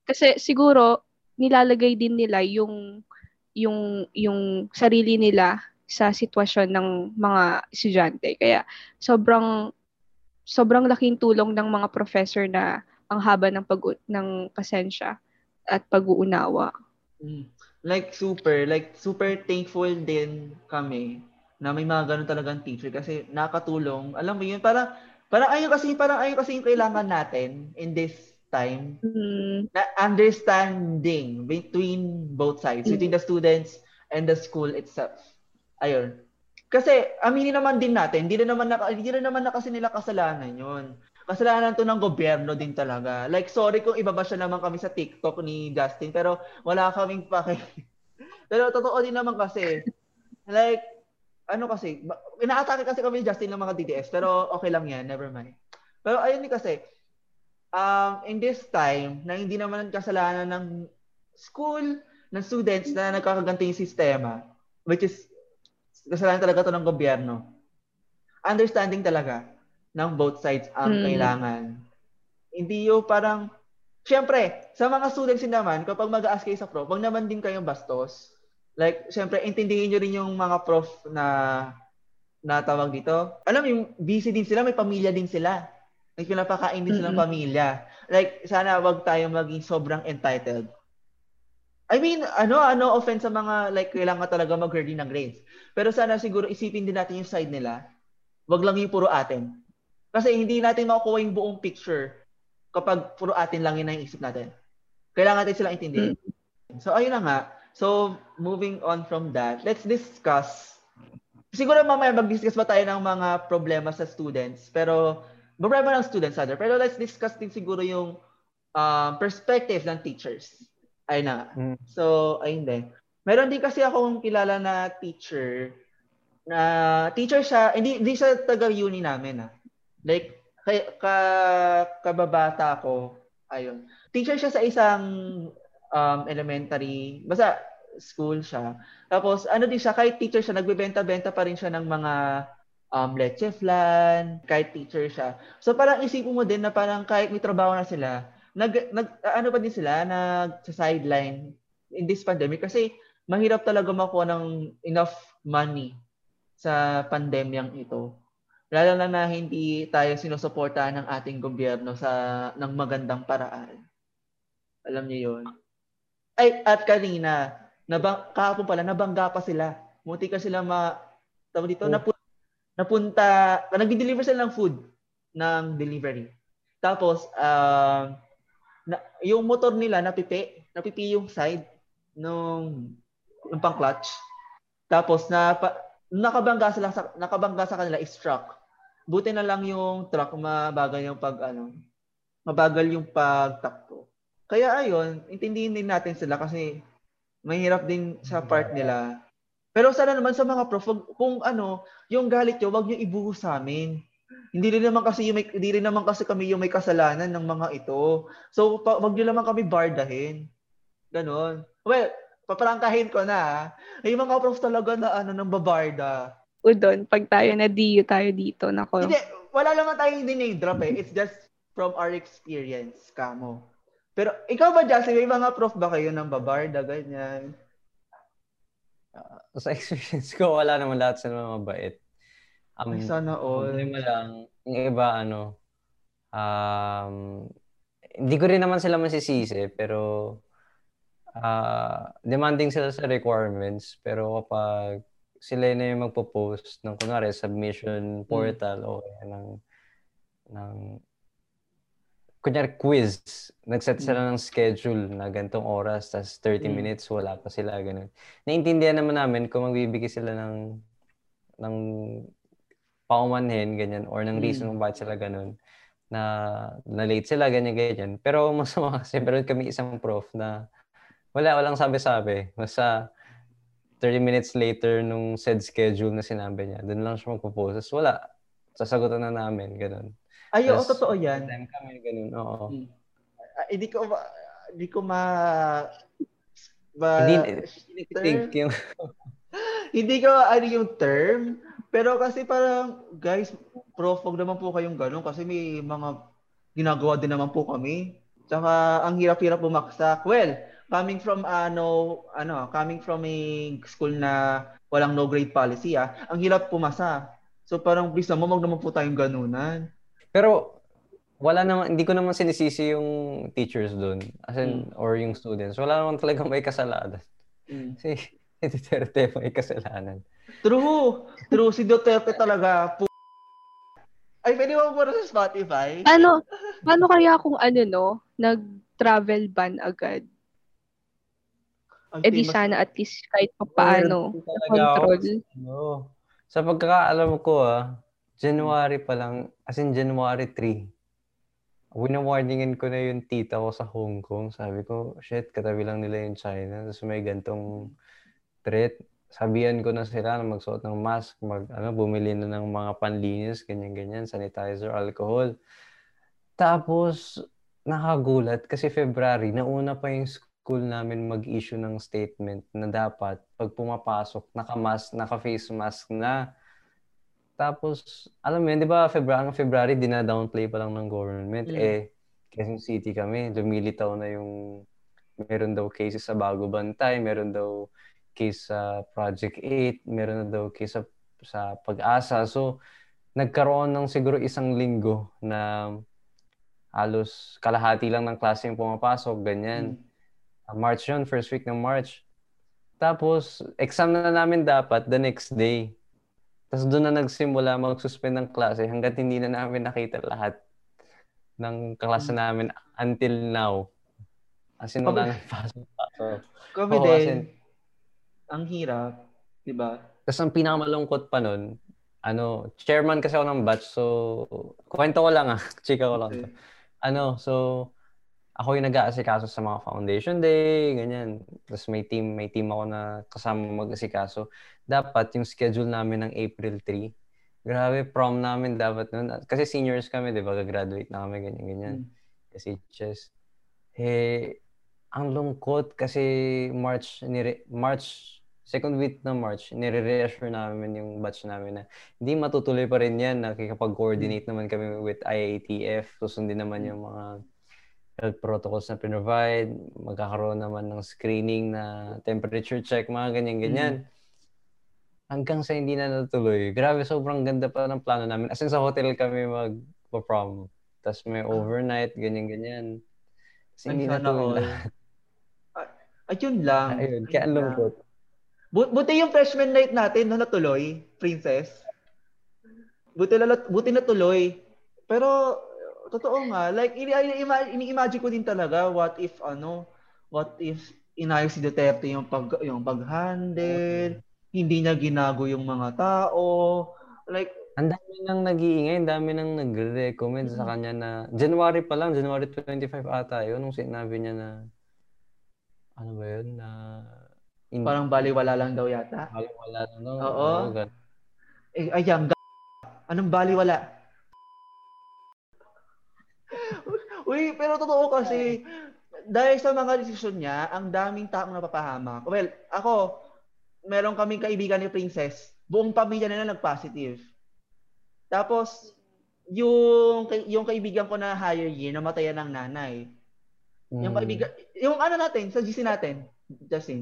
Kasi siguro nilalagay din nila yung sarili nila sa sitwasyon ng mga estudyante. Kaya sobrang laking tulong ng mga professor na ang haba ng pasensya at pag-uunawa. Like super thankful din kami na may mga ganun talagang teacher kasi nakatulong. Alam mo yun, parang ayun kasi yung kailangan natin in this time, na understanding between both sides, between the students and the school itself. Ayun. Kasi aminin naman din natin, hindi na naman na kasi nila kasalanan yun. Kasalanan to ng gobyerno din talaga. Like, sorry kung ibabasa naman kami sa TikTok ni Justin, pero wala kaming pake. Pero totoo din naman kasi, like, inaatake kasi kami ni Justin ng mga DDS, pero okay lang yan, never mind. Pero ayun din kasi, in this time, na hindi naman kasalanan ng school, ng students na nagkakaganti yung sistema, which is kasalanan talaga to ng gobyerno. Understanding talaga ng both sides ang kailangan. Hindi yung parang, syempre, sa mga students naman, kapag mag-ask kayo sa prof, huwag naman din kayong bastos. Like, syempre, intindihin nyo rin yung mga prof na tawag dito. Alam, yung busy din sila, may pamilya din sila. Like, pinapakain din silang pamilya. Like, sana wag tayong maging sobrang entitled. I mean, offense sa mga, like, kailangan talaga mag-early ng grades. Pero sana siguro isipin din natin yung side nila. Wag lang yung puro atin. Kasi hindi natin makukuha yung buong picture kapag puro atin lang yun na yung isip natin. Kailangan natin silang intindihin. So, ayun na nga. So, moving on from that, let's discuss. Siguro mamaya mag-discuss ba tayo ng mga problema sa students. Pero... Problema ng students, Heather. Pero let's discuss din siguro yung perspective ng teachers. Ayun na. So, ayun din. Meron din kasi akong kilala na teacher teacher siya, hindi siya taga-uni namin. Like, kababata ko, ayun. Teacher siya sa isang elementary, basta school siya. Tapos, ano din siya, kahit teacher siya, nagbebenta-benta pa rin siya ng mga leche flan, kahit teacher siya. So parang isipin mo din na parang kahit may trabaho na sila, ano pa din sila, nag-sideline in this pandemic kasi mahirap talaga makuha ng enough money sa pandemyang ito. Lalo na hindi tayo sinusuportahan ng ating gobyerno ng magandang paraan. Alam niyo 'yun. Ay, at kanina, kahapon pala, nabangga pa sila. Munti ka sila napunta, nag-deliver sila ng food, ng delivery. Tapos, yung motor nila, napipi yung side ng pang-clutch. Tapos, nakabangga sa kanila is truck. Buti na lang yung truck, mabagal yung pagtakbo. Kaya ayun, intindihin din natin sila kasi mahirap din sa part nila. Pero sana naman sa mga prof, kung yung galit nyo, wag nyo ibuhos sa amin. Hindi rin naman kasi kami yung may kasalanan ng mga ito. So, wag nyo naman kami bardahin. Ganon. Well, paparangkahin ko na. Yung mga prof talaga na nang babarda. O doon, pag tayo na DU tayo dito. Nako. Hindi, wala naman tayong name drop eh. It's just from our experience, kamo. Pero ikaw ba, Justin, may mga prof ba kayo nang babarda? Ganyan. Sa experience ko, wala naman lahat sila mabait. Sana all. Problema lang, yung iba, hindi ko rin naman sila masisisi, pero demanding sila sa requirements. Pero kapag sila na yung magpo-post ng, kunwari, submission portal o ng kunyari quiz, nagset sila ng schedule na gantong oras, tas 30 minutes, wala pa sila, ganun. Naintindihan naman namin kung magbibigay sila ng paumanhin, ganyan, or ng reason kung bakit sila ganun, na late sila, ganyan. Pero masama kasi, meron kami isang prof na walang sabi-sabi. Basta 30 minutes later nung said schedule na sinabi niya, doon lang siya magpo-post. Tas wala, sasagutan na namin, ganun. Ay, oo, totoo yan. Time kami, ganun, oo. Hindi ko yung term. Pero kasi parang, guys, prof, huwag naman po kayong ganun. Kasi may mga ginagawa din naman po kami. Tsaka, ang hirap-hirap bumaksak. Well, coming from a school na walang no-grade policy, ang hirap pumasa. So, parang, please naman, huwag naman po tayong ganunan. Pero wala naman, hindi ko naman sinisisi yung teachers doon as in, or yung students. Wala naman talaga may kasalanan. Si Duterte may kasalanan. True si Duterte talaga. Ay, pwede mo po na sa Spotify. Ano kaya kung nag-travel ban agad? Eh di sana at least kahit paano control. Sa pagkakaalam ko January pa lang, as in January 3. Winawarningan ko na yung tita ko sa Hong Kong. Sabi ko, shit, katabi lang nila yung China. Tapos may gantong threat. Sabihan ko na sila na magsuot ng mask, bumili na ng mga panlinis, ganyan-ganyan, sanitizer, alcohol. Tapos, nakagulat kasi February, nauna pa yung school namin mag-issue ng statement na dapat pag pumapasok, naka-face mask na. Tapos, alam mo yun, di ba, February, dinadownplay pa lang ng government. Quezon City kami, lumilitaw na yung, meron daw cases sa Bago Bantay, meron daw case sa Project 8, meron daw case sa Pag-asa. So, nagkaroon ng siguro isang linggo na halos kalahati lang ng klase yung pumapasok, ganyan. March yun, first week ng March. Tapos, exam na namin dapat the next day. Tapos doon na nagsimula mag-suspend ng klase hanggat hindi na namin nakita lahat ng klase namin until now. As in, wala nang pasok. Kami din, ang hirap, di ba? Tapos ang pinakamalungkot pa nun, chairman kasi ako ng batch, so kwento ko lang chika ko lang. So, ako yung nag-aasikaso sa mga foundation day, ganyan. Tapos may team ako na kasama mag-asikaso. Dapat yung schedule namin ng April 3. Grabe, prom namin dapat nun. Kasi seniors kami, di ba? Gagraduate na kami, ganyan-ganyan. Kasi just, eh, ang lungkot kasi March, second week na March, nire-reassure namin yung batch namin na hindi matutuloy pa rin yan. Nakikapag-coordinate naman kami with IATF. Susundin naman yung mga health protocols na pinrovide, magkakaroon naman ng screening na temperature check, mga ganyan-ganyan. Hanggang sa hindi na natuloy. Grabe, sobrang ganda pa ng plano namin. As in, sa hotel kami mag-prom. Tapos may overnight, ganyan-ganyan. Kasi hindi natuloy lahat. Ayun lang. Ayun, kaya ang lungkot. Buti yung freshman night natin, no, natuloy, Princess. Buti natuloy. Pero, totoo nga, like ini-imagine ko din talaga what if inayos si Duterte yung pag-handle, hindi niya ginago yung mga tao, like ang dami nang nag-iingay, ang dami nang nagre-recommend sa kanya na January pa lang, January 25 ata yun nung sinabi niya na ano ba yun na parang baliwala lang daw yata. Baliwala lang. No? Oo. Eh ayang anong baliwala? Uy, pero totoo kasi dahil sa mga desisyon niya, ang daming taong napapahamak. Well, ako, meron kaming kaibigan ni Princess. Buong pamilya nila nag-positive. Tapos, yung kaibigan ko na higher year, namatayan ng nanay. Yung kaibigan, yung ano natin, sa GC natin, Justin,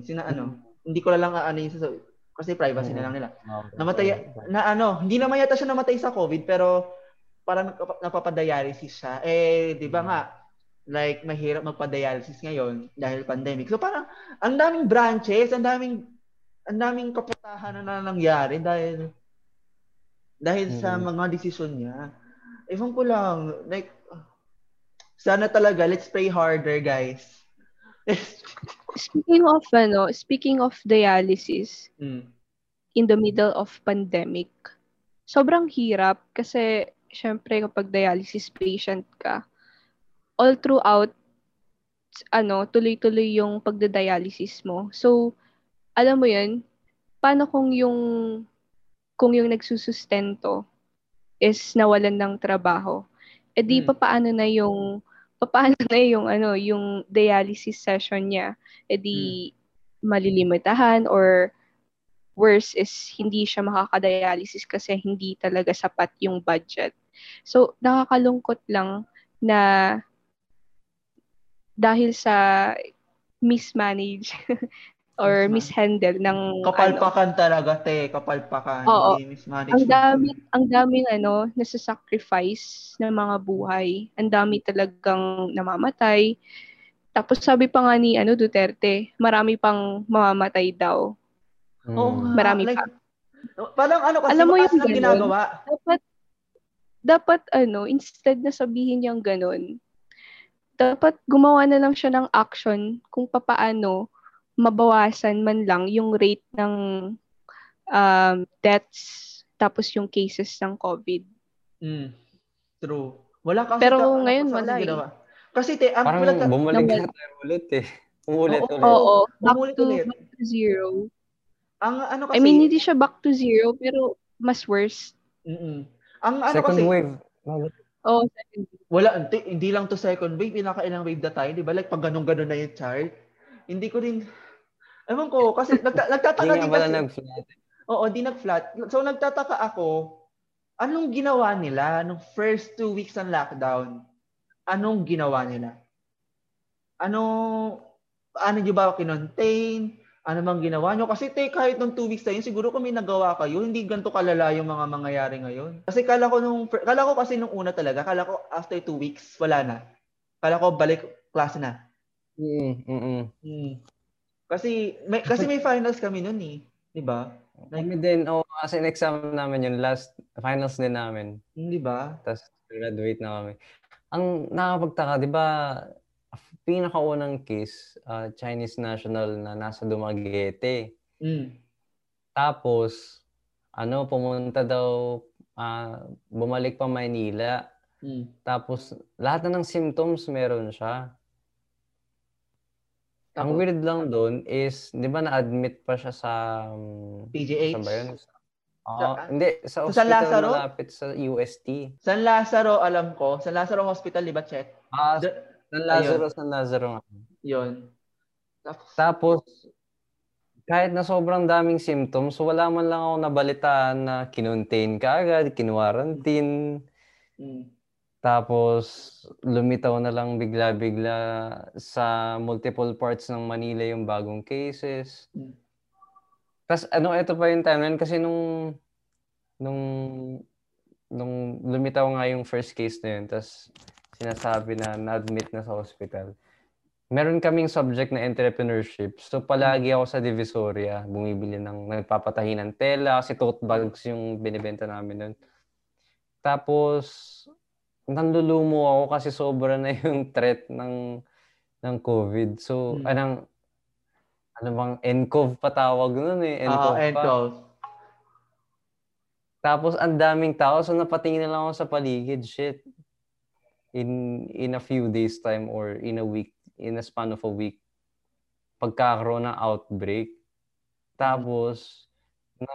hindi ko lang ano yung sasabi. Kasi privacy na lang nila. Namatay, na ano, hindi naman yata siya namatay sa COVID, pero parang napapadialysis siya. Eh, di ba nga, like, mahirap magpadialysis ngayon dahil pandemic. So, parang, ang daming branches, ang daming kaputahan na nangyari dahil sa mga desisyon niya. Ewan ko lang, like, sana talaga, let's pray harder, guys. Speaking of dialysis, in the middle of pandemic, sobrang hirap kasi syempre kapag dialysis patient ka, all throughout tuloy-tuloy yung pagda-dialysis mo. So, alam mo 'yun, paano kung yung nagsusustento is nawalan ng trabaho? Eh di paano na yung dialysis session niya? Eh di malilimitahan or worse is hindi siya makakadialysis kasi hindi talaga sapat yung budget. So, nakakalungkot lang na dahil sa mismanage or mishandle ng kapalpakan talaga, kapalpakan. Oo, mismanage. Ang daming nasa-sacrifice ng mga buhay. Ang dami talagang namamatay. Tapos sabi pa nga ni Duterte, marami pang mamamatay daw. Oh, marami like, pa. Parang alam mo yung ginagawa. Dapat instead na sabihin niyang ganun, dapat gumawa na lang siya ng action kung papaano mabawasan man lang yung rate ng deaths tapos yung cases ng COVID. True. Wala kasi. Pero ngayon wala. Kasi parang bumalik na tayo ulit eh. Umulit ulit. Oo, back to zero. Hindi siya back to zero pero mas worse. Second wave. Oh, second wave. Wala, hindi lang to second wave, pinakailang wave na tayo, di ba? Like pag ganun-ganun na yung chart. Hindi ko rin ewan ko kasi nagtataka din kasi. Oo, di nag-flat. So nagtataka ako, anong ginawa nila nung first 2 weeks ng lockdown? Anong ginawa nila? Ano yung ba kinontain? Ano mang ginawa nyo? Kasi kahit nung 2 weeks tayo, siguro kung may nagawa kayo, hindi ganito kalala yung mga mangyayari ngayon. Kasi kala ko kasi nung una talaga, kala ko after 2 weeks, wala na. Kala ko balik klase na. Kasi may finals kami nun eh. Diba? Kami din, kasi in-exam namin yun, last finals din namin. Diba? Tapos graduate na kami. Ang nakapagtaka, diba, pinakaunang case, Chinese national na nasa Dumaguete. Tapos, pumunta daw, bumalik pa Maynila. Tapos, lahat na ng symptoms meron siya. Ang weird lang doon is, di ba na-admit pa siya sa... PGH? Sa ba yun? Hindi. Sa hospital malapit sa UST. San Lazaro, alam ko. San Lazaro Hospital, di ba, Chet? San Lazaro. Yun. Tapos, kahit na sobrang daming symptoms, wala man lang ako nabalitaan na kinontain ka agad, kinwarantine. Mm. Tapos, lumitaw na lang bigla-bigla sa multiple parts ng Manila yung bagong cases. Mm. Tapos, ano, ito pa yung timeline kasi nung lumitaw nga yung first case na yun, tapos sinasabi na na-admit na sa hospital. Meron kaming subject na entrepreneurship. So, palagi ako sa Divisoria. Bumibili ng nagpapatahi ng tela. Kasi tote bags yung binibenta namin nun. Tapos, nanlulumo ako kasi sobra na yung threat ng COVID. So, NCOV patawag nun eh. NCOV. Tapos, ang daming tao. So, napatingin na lang ako sa paligid. Shit. In a few days time or in a week, in a span of a week, pagkakaroon ng outbreak. Tapos, na,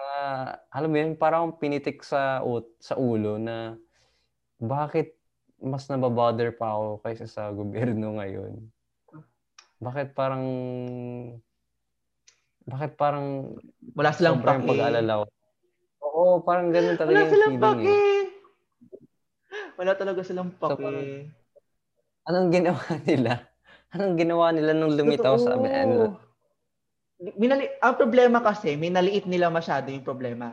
alam mo yun, parang pinitik sa ulo na bakit mas nababother pa ako kaysa sa gobyerno ngayon? Bakit parang wala silang paki. Pag-alala ko. Oo, parang ganun talaga yung feeling. Wala silang paki. Eh. Wala talaga silang paki. So, parang, anong ginawa nila nung lumitaw sa amin? Ang problema kasi, minaliit nila masyado yung problema.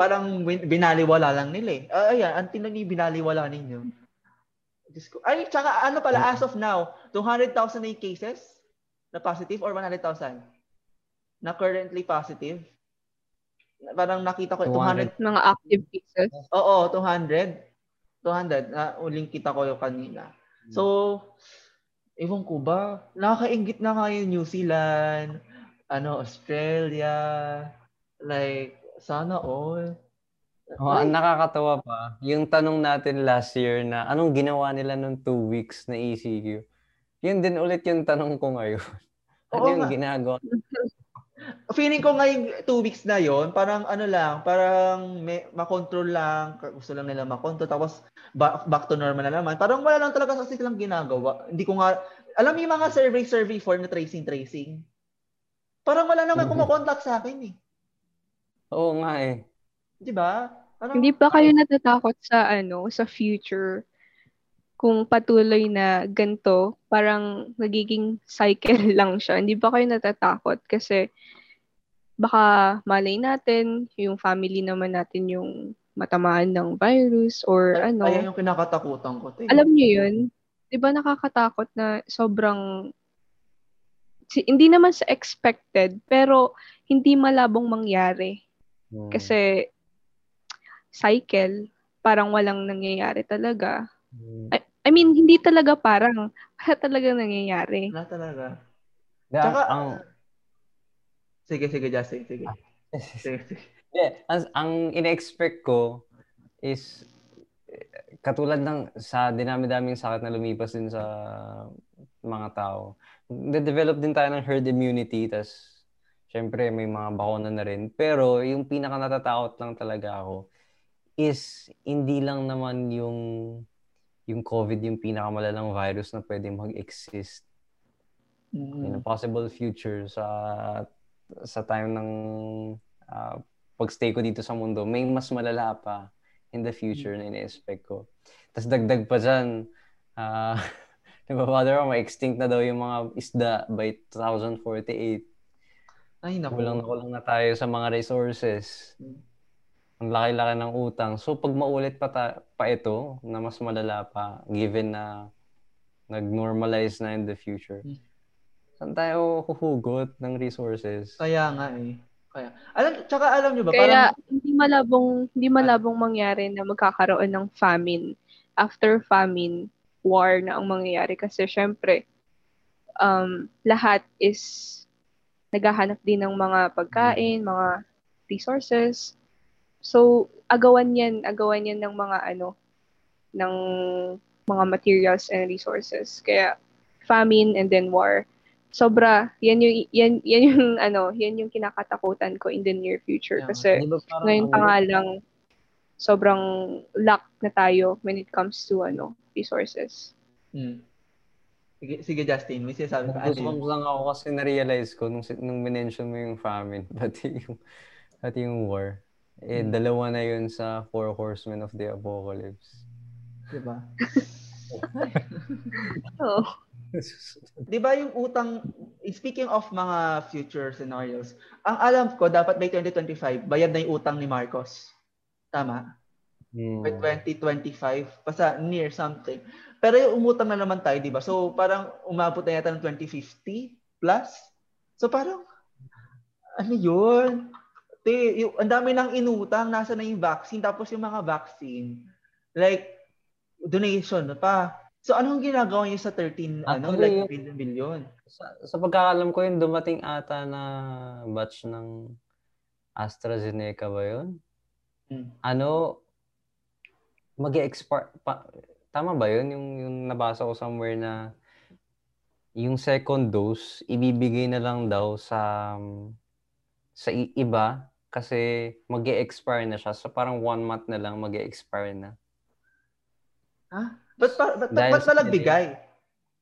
Parang binaliwala lang nila eh. Ayan, ang tinanong binaliwala ninyo. Diyos ko. Ay, tsaka ano pala, as of now, 200,000 na cases na positive or 100,000 na currently positive. Parang nakita ko, 200. Mga active cases? Oo, 200. Uling kita ko yung kanina. So, ewan ko ba? Nakakaingit na kayo New Zealand, Australia, like, sana all. Ang nakakatawa pa, yung tanong natin last year na anong ginawa nila nung 2 weeks na ECQ, yun din ulit yung tanong ko ngayon. Ano yung ginagawa? Feeling ko ngayon, 2 weeks na yon, parang makontrol lang, gusto lang nila makontrol, tapos back to normal na naman. Parang wala lang talaga kasi silang ginagawa. Hindi ko nga, alam yung mga survey form na tracing. Parang wala naman kumakontak sa akin eh. Oo nga eh. Diba? Parang, hindi ba kayo natatakot sa future kung patuloy na ganito, parang nagiging cycle lang siya? Hindi ba kayo natatakot? Kasi baka malay natin, yung family naman natin yung matamaan ng virus or ano. Ayan yung kinakatakutan ko. Tayo. Alam niyo yun? Di ba nakakatakot na sobrang, hindi naman sa expected, pero hindi malabong mangyari. Kasi cycle, parang walang nangyayari talaga. I mean, hindi talaga parang, wala talaga nangyayari. Wala talaga. Yeah, tsaka, sige, Justin, sige. Sige. Yeah, ang in-expect ko is, katulad ng sa dinami-daming sakit na lumipas din sa mga tao, na-develop din tayo ng herd immunity, tas syempre may mga bakuna na rin. Pero yung pinaka natatakot lang talaga ako is hindi lang naman yung COVID yung pinakamalalang virus na pwede mag-exist in a possible future sa time ng pag-stay ko dito sa mundo. May mas malala pa in the future na in-expect ko. Tapos dagdag pa dyan, nababother ako, ma-extinct na daw yung mga isda by 2048. Ay, naku. Kulang na tayo sa mga resources. Ang laki-laki ng utang. So, pag maulit pa ito, na mas malala pa, given na nag-normalize na in the future, saan tayo huhugot ng resources? Kaya nga eh. Kaya. Tsaka alam nyo ba? Kaya, parang, hindi malabong mangyari na magkakaroon ng famine. After famine, war na ang mangyayari. Kasi, syempre, lahat is naghahanap din ng mga pagkain, mga resources. So, agawan yan ng mga materials and resources. Kaya, famine and then war. Sobra, yan yung kinakatakutan ko in the near future, kasi ngayon pa nga lang sobrang lack na tayo when it comes to resources. Sige, Justin, may sinasabi ka. Gusto lang ako kasi na-realize ko nung mention mo yung famine pati yung war. Dalawa na yun sa Four Horsemen of the Apocalypse. Diba? Oo. Diba yung utang, speaking of mga future scenarios, ang alam ko dapat by 2025 bayad na yung utang ni Marcos. Tama? By 2025, basta near something. Pero yung umutang na naman tayo, diba? So parang umabot na yata ng 2050 plus. So parang ano yun? Ang dami ng inutang, nasa na yung vaccine, tapos yung mga vaccine like donation pa. So, anong ginagawa niyo sa 13 billion? Sa pagkakalam ko yun, dumating ata na batch ng AstraZeneca ba yun? Mag-expire, tama ba yun? Yung nabasa ko somewhere na yung second dose, ibibigay na lang daw sa iba kasi mag-expire na siya. So, parang 1 month na lang mag-expire na. Huh? Ba't nalagbigay?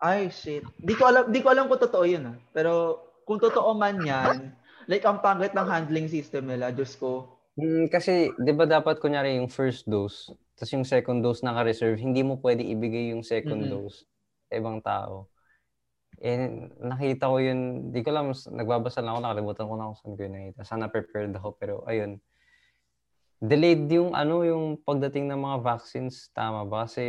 Ay, shit. Di ko alam kung totoo yun. Pero kung totoo man yan, like ang pangit ng handling system nila, Diyos ko. Kasi, di ba dapat kunyari yung first dose, tapos yung second dose naka-reserve, hindi mo pwede ibigay yung second dose sa ibang tao. Nakita ko yun, di ko alam, nagbabasa lang ako, nakalimutan ko na kung saan ko yun nakita. Sana prepared ako, pero ayun. Delayed yung pagdating ng mga vaccines, tama ba? Kasi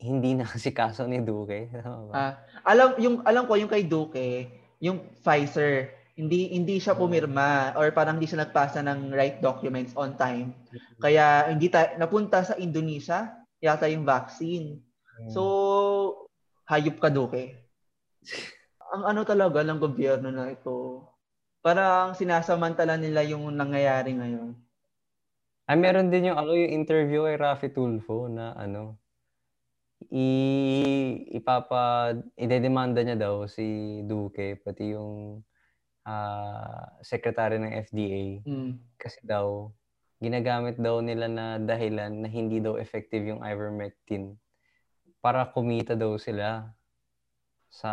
hindi na kasi kaso ni Duque, tama ba? Alam ko yung kay Duque, yung Pfizer, hindi siya pumirma or parang hindi siya nagpasa ng right documents on time. Kaya hindi napunta sa Indonesia yata yung vaccine. So hayop ka, Duque. Ang talaga ng gobyerno na ito. Parang sinasamantala nila yung nangyayari ngayon. Meron din yung interview kay Raffy Tulfo na idedemanda niya daw si Duque pati yung secretary ng FDA kasi daw ginagamit daw nila na dahilan na hindi daw effective yung ivermectin para kumita daw sila sa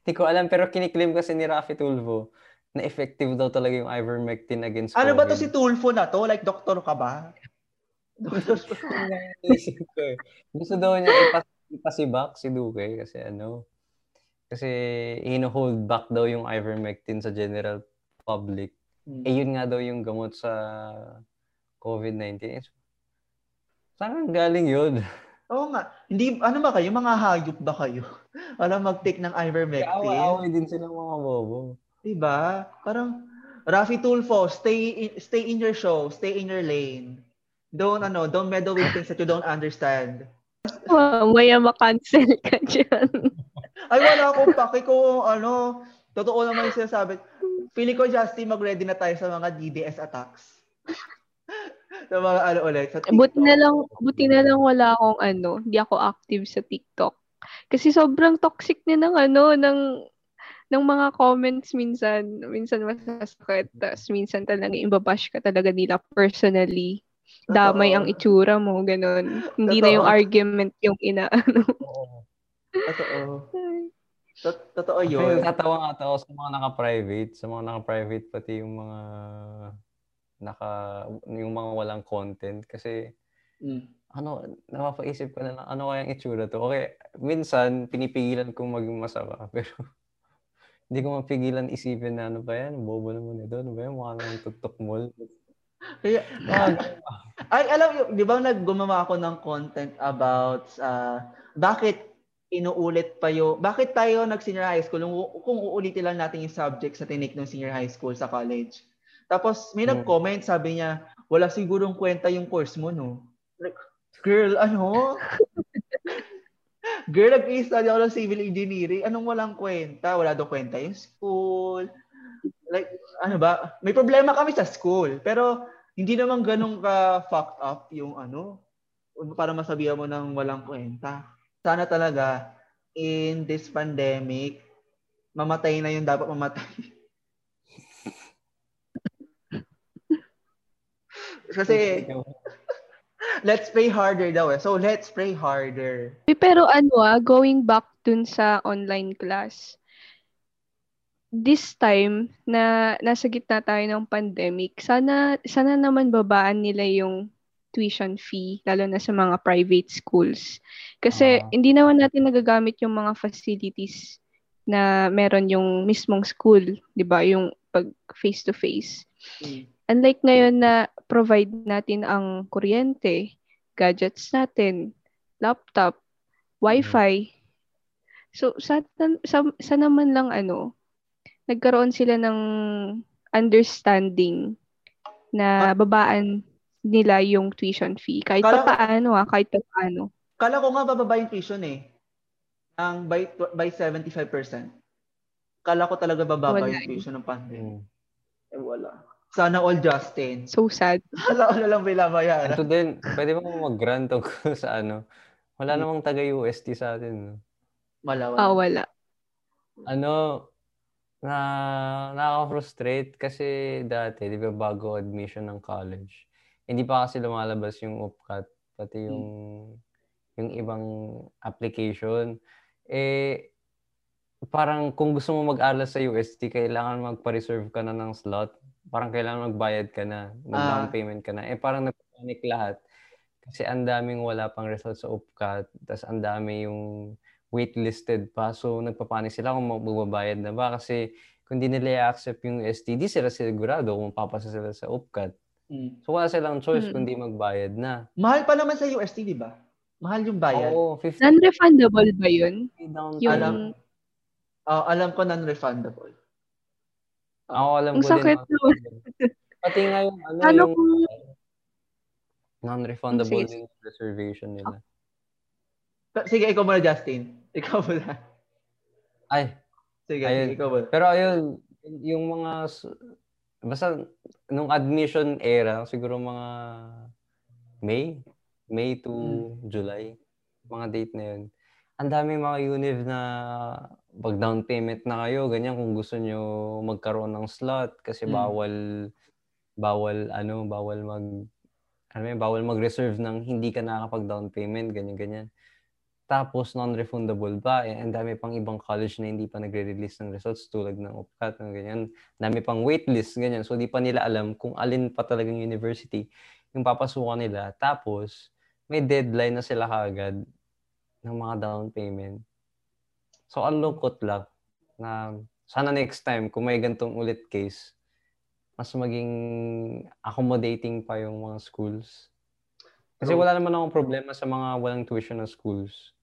hindi ko alam, pero kiniklaim kasi ni Raffy Tulfo na effective daw talaga yung ivermectin against COVID. Ano ba to si Tulfo na to? Like, doktor ka ba? Gusto daw niya ipasibak si Duque kasi kasi hino-hold back daw yung ivermectin sa general public. Yun nga daw yung gamot sa COVID-19. Saan galing yun? Oo nga. Hindi, ba kayo? Mga hayop ba kayo? Alam, mag-take ng ivermectin. Awa-away din silang mga bobo. Diba? Parang, Raffy Tulfo, stay in your show, stay in your lane. Don't meddle with things that you don't understand. Maya makancel ka dyan. Ay, wala akong paki ko, totoo naman yung sinasabi. Feeling ko, Justin, mag-ready na tayo sa mga DDS attacks. Sa mga ulit. Buti na lang wala akong hindi ako active sa TikTok. Kasi sobrang toxic na ng mga comments minsan masasakit, tapos minsan talaga imbabash ka talaga nila personally. Damay ang itsura mo, ganun. Hindi na yung argument yung inaano. Totoo yun. Natawa nga ako sa mga naka-private, pati yung mga walang content kasi napapaisip ko na lang, kaya yung itsura to. Okay, minsan pinipigilan kong maging masama, pero hindi ko mapigilan isipin na ano ba yan? Bobo naman ito. Ano ba yan? Mukha ng tuktok mall. Kaya, alam, di ba naggumawa ako ng content about bakit inuulit pa yung... Bakit tayo nag-senior high school? Kung uulitin lang natin yung subjects na tinik ng senior high school sa college. Tapos may nag-comment, sabi niya, wala sigurong kwenta yung course mo, no? Like, girl, Girl, nag-i-study ako ng civil engineering. Anong walang kwenta? Wala daw kwenta yung school. Like, may problema kami sa school. Pero, hindi naman ganun ka-fucked up yung para masabihan mo ng walang kwenta. sana talaga in this pandemic, mamatay na yung dapat mamatay. Kasi, let's pray harder daw. So, let's pray harder. Pero going back dun sa online class, this time na nasa gitna tayo ng pandemic, sana naman babaan nila yung tuition fee, lalo na sa mga private schools. Kasi hindi naman natin nagagamit yung mga facilities na meron yung mismong school, di ba? Yung pag face-to-face. Unlike ngayon na provide natin ang kuryente, gadgets natin, laptop, wifi. So, sa naman lang nagkaroon sila ng understanding na babaan nila yung tuition fee. Kahit paano. Kala ko nga bababa yung tuition by 75%. Kala ko talaga bababa yung tuition ng pandemic. Wala. Sana all Justin. So sad. Wala lang bilabayan. Ito din, pwede ba mag-grant ako sa Wala namang taga-UST sa atin. No? Wala. Wala. Nakaka-frustrate kasi dati, di ba, bago admission ng college, hindi pa kasi lumalabas yung UPCAT, pati yung ibang application. Parang kung gusto mo mag-aral sa UST, kailangan magpa-reserve ka na ng slot. Parang kailangan magbayad ka na, mag-down payment ka na. Parang nagpapanik lahat. Kasi ang daming wala pang results sa UPCAT, tas ang dami yung waitlisted pa. So, nagpapanik sila kung magbabayad na ba. Kasi kung di nila i-accept yung UST, di sila sigurado kung papasa sila sa UPCAT. So, wala silang choice kundi magbayad na. Mahal pa naman sa UST, di ba? Mahal yung bayad. Oo, 50. Non-refundable ba yun? Alam ko non-refundable. Alam ko sakit din. Ang sakit doon. Pati nga yung non-refundable din yung reservation nila. Sige, ikaw muna, Justin. Ikaw muna. Sige, ayun. Ikaw muna. Pero ayun, yung mga, basta nung admission era, siguro mga May to July, mga date na yun. Ang dami mga UNIV na pag down payment na kayo, ganyan kung gusto nyo magkaroon ng slot kasi bawal mag-reserve ng hindi ka nakakapag down payment, ganyan-ganyan. Tapos non-refundable ba? Ang dami pang ibang college na hindi pa nagre-release ng results tulad ng UPCAT, ganyan. Dami pang waitlist, ganyan. So, di pa nila alam kung alin pa talagang university yung papasukan nila. Tapos, may deadline na sila kaagad ng mga down payment. So, ang lungkot lang na sana next time, kung may gantong ulit case, mas maging accommodating pa yung mga schools. Kasi wala naman akong problema sa mga walang tuition na schools.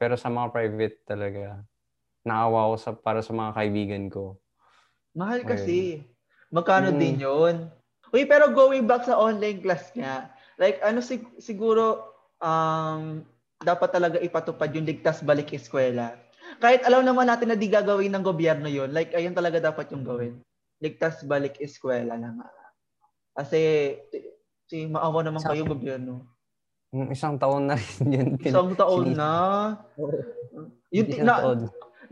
Pero sa mga private talaga, naawa ko para sa mga kaibigan ko. Mahal kasi. Magkano din yun? Uy, pero going back sa online class niya, siguro, dapat talaga ipatupad yung ligtas balik eskwela. Kahit alam naman natin na di gagawin ng gobyerno yun, ayun talaga dapat yung gawin. Ligtas balik eskwela naman. Kasi, maawa naman kayo gobyerno. Isang taon na rin yun. Isang taon na.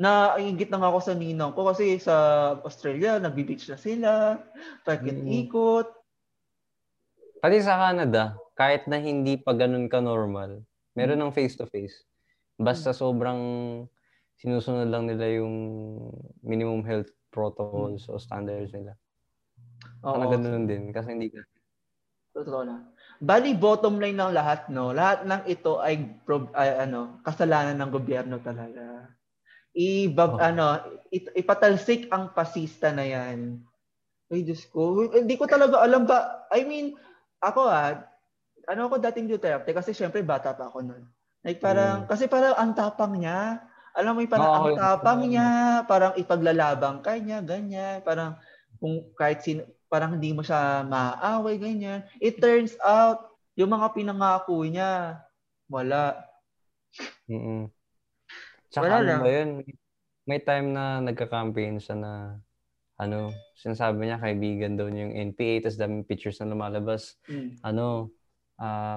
Naingit na nga ako sa ninang ko kasi sa Australia, nagbe-beach na sila, pakikot-ikot. Pati sa Canada, kahit na hindi pa ganun ka-normal, meron ng face-to-face. Basta sobrang sinusunod lang nila yung minimum health protocols o standards nila. Ganun din kasi hindi ka. Totoo na. Bali bottom line ng lahat, no. Lahat ng ito ay kasalanan ng gobyerno talaga. Ipatalsik ang pasista na 'yan. Ay Diyos ko, hindi ko talaga alam ba. I mean, ako ako dating Duterte kasi syempre bata pa ako noon. Kasi parang ang tapang niya. Alam mo 'yung ang tapang niya, parang ipaglalabang kanya, ganyan, parang kung kahit sino, parang hindi mo siya maaaway, ganyan. It turns out, yung mga pinangako niya, wala. Tsaka wala yun, may time na nagka-campaign siya na, sinasabi niya, kaibigan daw niya yung NPA, tas daming pictures na lumalabas.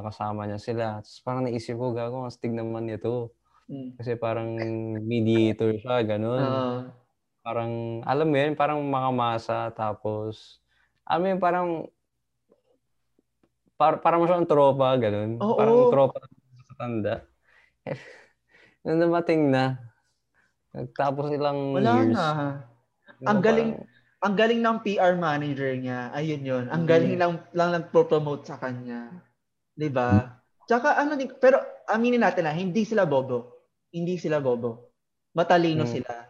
kasama niya sila. Tapos parang naisip ko, gago, astig naman nito. Kasi parang mediator siya, ganun. Parang, alam mo yun, parang makamasa. Tapos, alam mo yun, parang, parang mo siyang tropa, ganun. Oh, parang tropa sa tanda. Nung dumating na, nagtapos ilang years. Wala na. Ang galing ng PR manager niya. Ayun yun. Ang galing lang nagpo-promote sa kanya. Diba? Tsaka ano din, pero aminin natin na, hindi sila bobo. Hindi sila bobo. Matalino sila.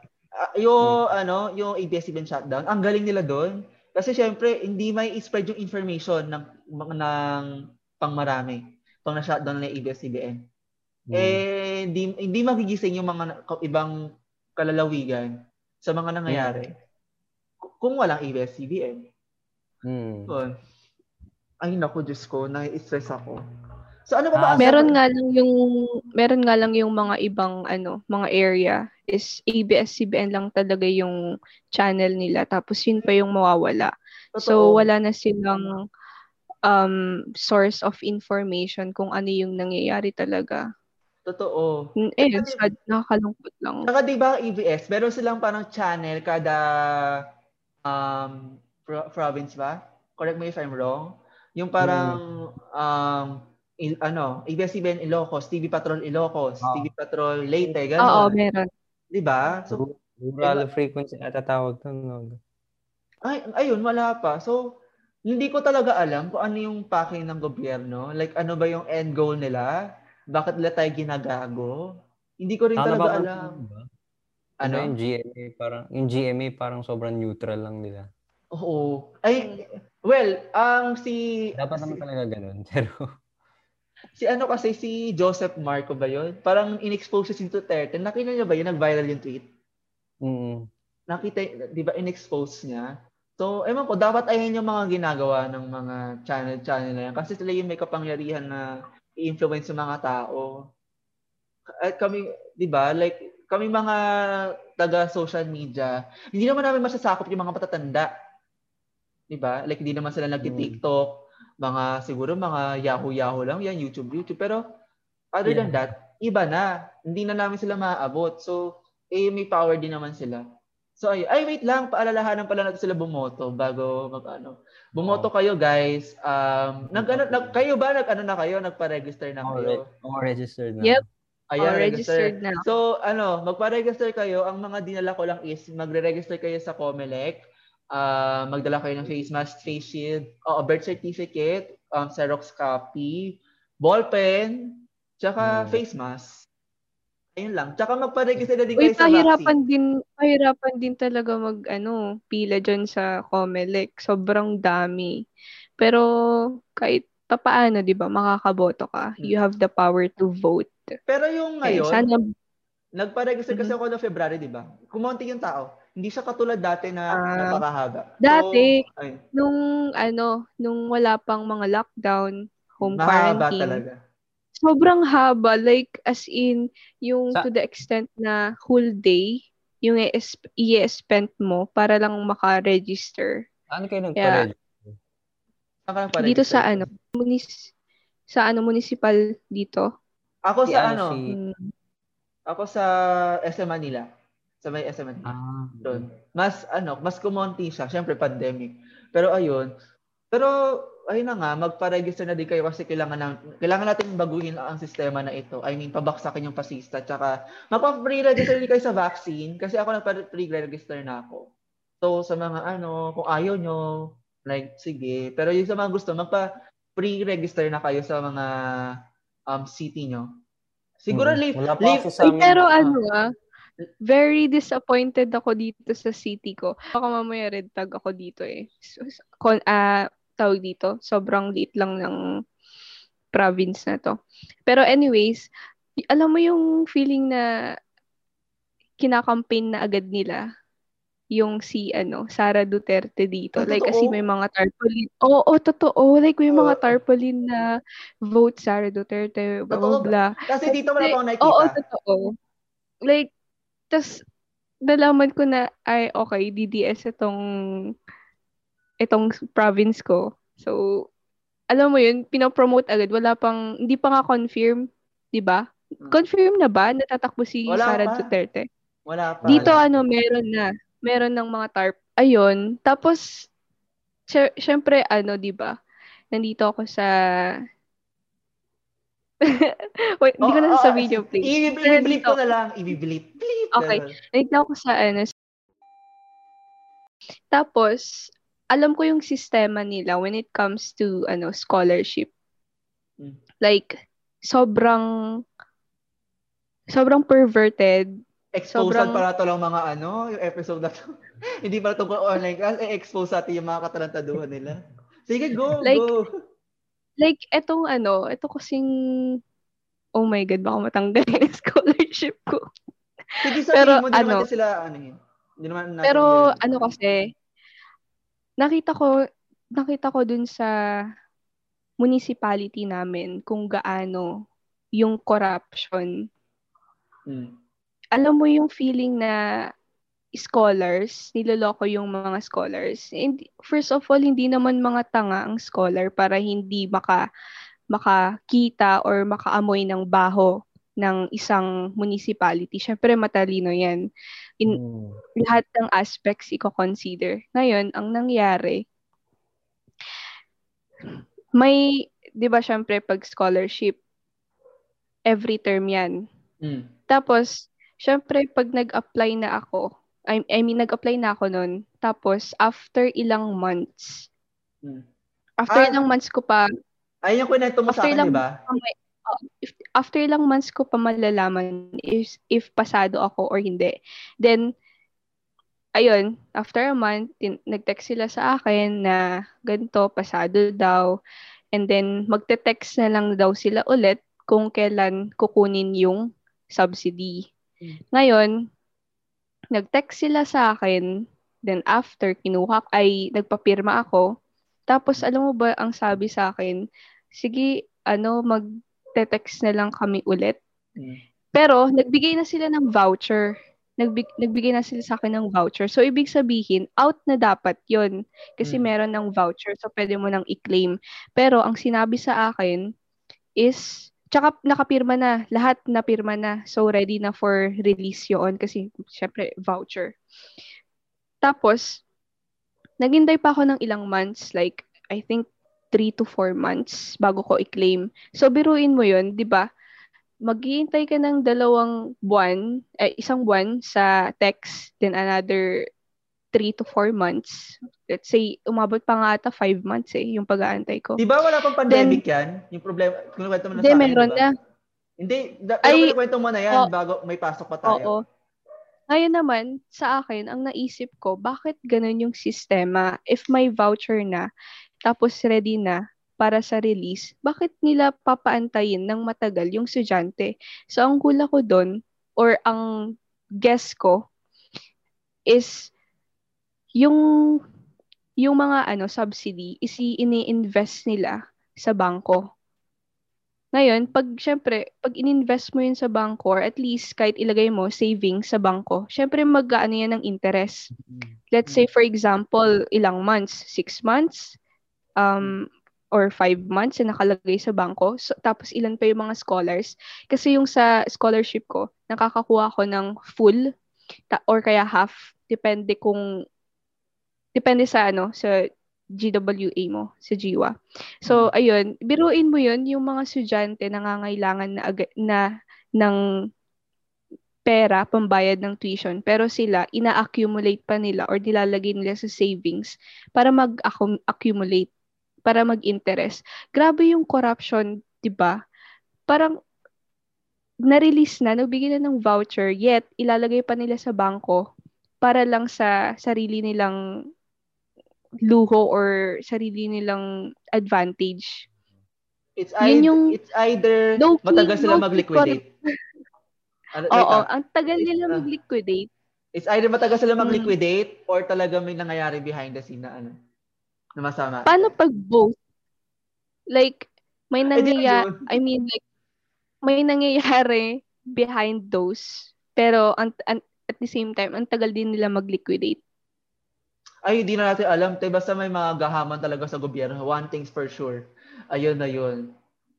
Yung ABS-CBN shutdown, ang galing nila doon. Kasi syempre, hindi may spread yung information ng pangmarami. Pang na-shutdown na ABS-CBN. Eh, hindi magigising yung mga ibang kalalawigan sa mga nangyayari. Kung walang ABS-CBN. So, ay naku, Diyos ko, na-stress ako. So ano ba meron nga lang yung mga ibang mga area is ABS-CBN lang talaga yung channel nila, tapos yun pa yung mawawala. Totoo. So wala na silang source of information kung ano yung nangyayari talaga. Totoo. Sad, nakakalungkot lang. Saka diba ABS, meron silang parang channel kada province ba? Correct me if I'm wrong. Yung parang ABS-CBN Ilocos, TV Patrol Ilocos, TV Patrol Leyte, gano'n. Oo, meron. Diba? So, rural frequency natatawag to, no? Ayun, wala pa. So, hindi ko talaga alam kung ano yung pake ng gobyerno. Like, ano ba yung end goal nila? Bakit nila tayo ginagago? Hindi ko rin talaga alam. Ano? Yung GMA parang sobrang neutral lang nila. Oo. Ay, well, dapat naman talaga ganun, pero si Joseph Marco ba yun? Parang inexpose si Duterte. Nakita niyo ba yun? Nag-viral yung tweet? Nakita, di ba, inexpose niya? So, ewan ko, dapat ayun yung mga ginagawa ng mga channel na yan. Kasi sila yung may kapangyarihan na i-influence yung mga tao. At kami, di ba, like, kami mga taga-social media, hindi naman namin masasakop yung mga matatanda. Di ba? Like, hindi naman sila nag-tiktok. Siguro mga Yahoo lang yan, YouTube. Pero other than that, iba na. Hindi na namin sila maaabot. So, may power din naman sila. So, wait lang. Paalalahanan pala natin sila bumoto bago mag-ano. Bumoto kayo, guys. Kayo ba? Nagpa-register na kayo? Registered na. Yep. Ayan, registered na. So, magpa-register kayo. Ang mga dinala ko lang is magre-register kayo sa COMELEC. Magdala kayo ng face mask, face shield, birth certificate, Xerox copy, ballpen, tsaka face mask. Ayun lang. Tsaka magpa-register na din kayo sa vaccine. Pahirapan din talaga pila dyan sa COMELEC. Sobrang dami. Pero kahit papaano, di ba, makakaboto ka. You have the power to vote. Pero yung ngayon, nagpa-register kasi ako noong February, di ba? Kumonti yung tao. Hindi siya katulad dati na napakahaba. Dati, nung wala pang mga lockdown, home quarantine. Mahaba talaga. Sobrang haba. Like, as in, to the extent na whole day, yung i-spend mo para lang makaregister. Ano kayo nagpa-register? Yeah. Dito sa municipal dito. Ako sa SM Manila. Sa may SM. Doon. Mas kumonti siya. Siyempre, pandemic. Pero ayun. Pero, ayun na nga, magpa-register na din kayo kasi kailangan natin baguhin ang sistema na ito. I mean, pabaksakin yung pasista. Tsaka, magpa-pre-register din kayo sa vaccine kasi ako nagpa-pre-register na ako. So, sa mga kung ayaw nyo, like, sige. Pero yung sa mga gusto, magpa-pre-register na kayo sa mga city nyo. Siguro, very disappointed ako dito sa city ko. Baka mamaya red tag ako dito eh. Tawag dito, sobrang liit lang ng province na to. Pero anyways, alam mo yung feeling na kinakampaign na agad nila yung si Sara Duterte dito. Like, kasi may mga tarpaulin. Oo, totoo. Like, may mga tarpaulin na vote Sara Duterte, blah, blah, blah. Kasi dito wala pang nakikita. Oo, totoo. Like, tas nalaman ko na, DDS itong province ko. So, alam mo yun, pinopromote agad. Wala pang, hindi pa nga confirm, di ba? Confirm na ba? Natatakbo si Sara Duterte? Wala pa. Dito ano, meron na. Meron ng mga tarp. Ayun. Tapos, syempre, ano, di ba? Nandito ako sa... Wait, hindi ko na sa video, please. I-bleep ko na lang. I-bleep. Okay. Nandito ako sa, ano, tapos, alam ko yung sistema nila when it comes to ano scholarship. Like, sobrang perverted. Exposed para to lang mga ano, yung episode na to. Hindi para tungkol online class, expose natin yung mga katarantaduhan nila. Sige, go! Like, etong ano, eto kasing, oh my God, baka matanggalin yung scholarship ko. Sige, sabihin pero, mo, din ano, naman sila, ano yun. Pero ano kasi, nakita ko dun sa municipality namin kung gaano yung corruption. Alam mo yung feeling na scholars, niloloko yung mga scholars. And first of all, hindi naman mga tanga ang scholar para hindi makakita or makaamoy ng baho ng isang municipality. Syempre matalino 'yan. Lahat ng aspects i-consider. Ngayon, ang nangyari may 'di ba syempre pag scholarship every term 'yan. Tapos syempre pag nag-apply na ako noon. Tapos after ilang months. Ilang months ko pa ayun ko na tumo sa akin, 'di ba? After ilang months ko pa malalaman if pasado ako or hindi. Then, ayun, after a month, nag-text sila sa akin na ganito, pasado daw. And then, magte-text na lang daw sila ulit kung kailan kukunin yung subsidy. Ngayon, nag-text sila sa akin. Then, after, nagpapirma ako. Tapos, alam mo ba ang sabi sa akin? Sige, ano, magte-text na lang kami ulit. Pero, nagbigay na sila ng voucher. Nagbigay na sila sa akin ng voucher. So, ibig sabihin, out na dapat yun. Kasi meron ng voucher. So, pwede mo nang i-claim. Pero, ang sinabi sa akin is, tsaka nakapirma na. Lahat napirma na. So, ready na for release yun. Kasi, syempre, voucher. Tapos, naghintay pa ako ng ilang months. Like, I think, 3 to 4 months bago ko i-claim. So, biruin mo yun, di ba? Maghihintay ka ng 1 buwan sa text, then another 3 to 4 months. Let's say, umabot pa nga ata 5 months yung pag-aantay ko. Di ba wala pang pandemic then, yan? Yung problema, kung nakwento mo na sa akin, meron diba? Na. Hindi, nakwento mo na yan bago may pasok pa tayo. Oo. Ngayon naman, sa akin, ang naisip ko, bakit ganun yung sistema? If may voucher na, tapos ready na para sa release, bakit nila papaantayin ng matagal yung estudyante? So, ang hula ko doon, or ang guess ko, is yung mga ano subsidy, is ini-invest nila sa bangko. Ngayon, pag ininvest mo yun sa bangko, or at least kahit ilagay mo savings sa bangko, syempre mag-aano yan ng interest. Let's say, for example, ilang months, 6 months, or 5 months na nakalagay sa bangko. So, tapos ilan pa yung mga scholars. Kasi yung sa scholarship ko, nakakakuha ko ng full or kaya half. Depende sa ano, sa GWA mo, sa GWA. So, ayun, biruin mo yun, yung mga estudyante nangangailangan na ng pera, pambayad ng tuition, pero sila, ina-accumulate pa nila or nilalagay nila sa savings para mag-accumulate. Para mag-interest. Grabe yung corruption, di ba? Parang na-release na, nagbigay na ng voucher, yet ilalagay pa nila sa bangko para lang sa sarili nilang luho or sarili nilang advantage. It's either matagal sila mag-liquidate. Oo, ang tagal nila mag-liquidate. It's either matagal sila mag-liquidate or talaga may nangyayari behind the scene na ano. Masama. Paano pag both? Like, may nangyayari, may nangyayari behind those, pero at the same time, ang tagal din nila mag-liquidate. Ay, hindi na natin alam. Basta may mga gahaman talaga sa gobyerno. One thing's for sure. ayun na yun.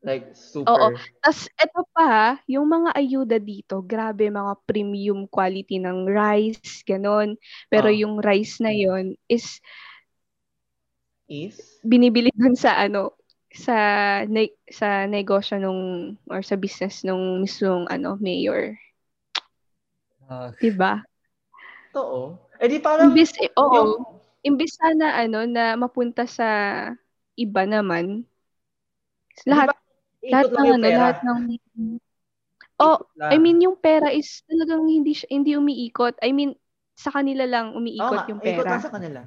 Like, super. Oo. Tapos, eto pa, yung mga ayuda dito, grabe, mga premium quality ng rice, ganun. Pero yung rice na yun is binibili dun sa, ano, sa negosyo nung, or sa business nung mismong, ano, mayor. Diba? Oo. Eh, di parang, imbis sana, ano, na mapunta sa iba naman, lahat ng I mean yung pera is talagang hindi umiikot. I mean sa kanila lang umiikot yung pera. Ikot sa kanila.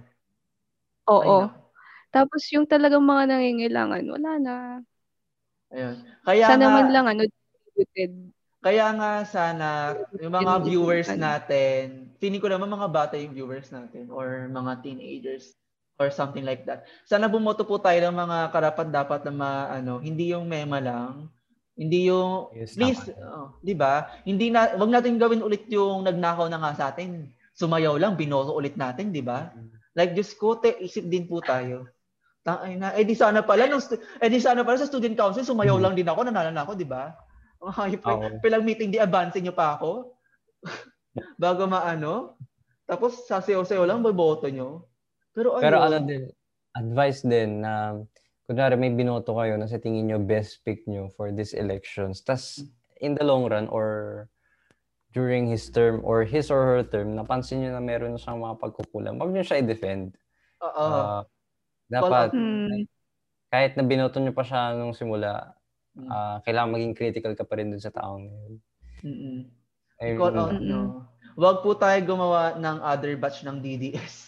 Oo. Tapos yung talagang mga nangangailangan wala na. Ayun. Kaya sana nga, man lang distributed. Kaya nga sana yung mga viewers natin, feeling ko naman mga bata yung viewers natin or mga teenagers or something like that. Sana bumoto po tayo ng mga karapat-dapat na hindi yung mema lang, hindi yung please, di ba? Hindi na, wag natin gawin ulit yung nagnakaw na nga sa atin. Sumayaw lang, binoto ulit natin, di ba? Like just isip din po tayo. Edi sana pala sa student council sumayaw lang din ako, nanalo na ako, di ba? Pilang meeting di advance niyo pa ako. Bago maano. Tapos sasayaw-sayaw lang boboto niyo. Pero ano din, advice din na kunwari may binoto kayo na sa tingin nyo best pick nyo for these elections. Tas in the long run or during his term or his or her term, napansin nyo na meron siyang mga pagkukulang. Wag nyo siya i-defend. Dapat, kahit na binoto nyo pa siya nung simula, kailangan maging critical ka pa rin dun sa taong ngayon. Wag po tayo gumawa ng other batch ng DDS.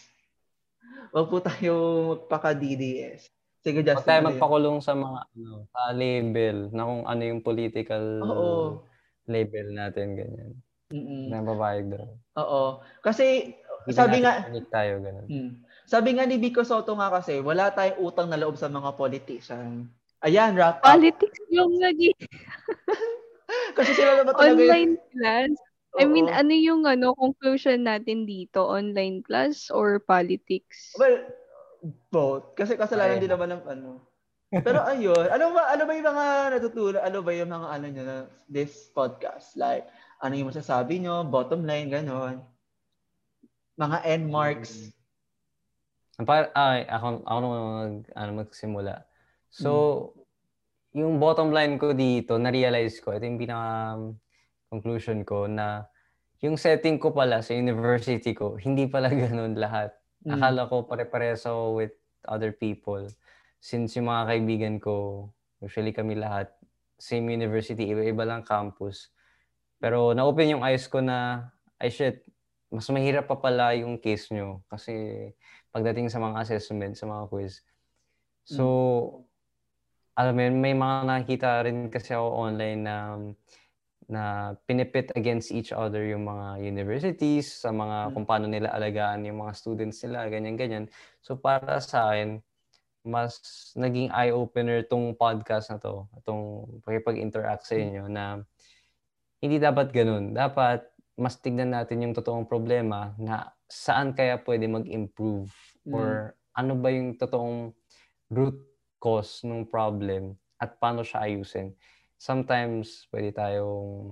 Wag po tayo magpaka-DDS. Sige, Justin. Wag tayo magpakulong sa mga label na kung ano yung political label natin. Ganyan. Nababayag doon. Oo. Kasi, sabi nga ni Vico Soto nga kasi, wala tayong utang na loob sa mga politician. Ayan, wrap up. Politics yung lagi. Kasi sila naman talaga online class. I mean, ano yung conclusion natin dito? Online class or politics? Well, both. Kasi kasalanan din naman ng . Pero ayun, ano ba yung mga natutunan? Ano ba yung mga nyo na this podcast? Like, ano yung masasabi nyo? Bottom line, ganon. Mga end marks. Ako magsimula. So, yung bottom line ko dito, na-realize ko, ito yung conclusion ko na yung setting ko pala sa university ko, hindi pala ganun lahat. Akala ko pare-pareso with other people. Since yung mga kaibigan ko, usually kami lahat, same university, iba-iba lang campus. Pero na-open yung eyes ko na, mas mahirap pa pala yung case nyo. Kasi pagdating sa mga assessment, sa mga quiz. So, alam mo yun, may mga nakikita rin kasi ako online na pinipit against each other yung mga universities, sa mga kung paano nila alagaan yung mga students nila, ganyan-ganyan. So para sa akin, mas naging eye-opener tong podcast na to, itong pakipag-interact sa inyo na hindi dapat ganun. Dapat mas tignan natin yung totoong problema na saan kaya pwede mag-improve or ano ba yung totoong root cause ng problem at paano siya ayusin. Sometimes, pwede tayong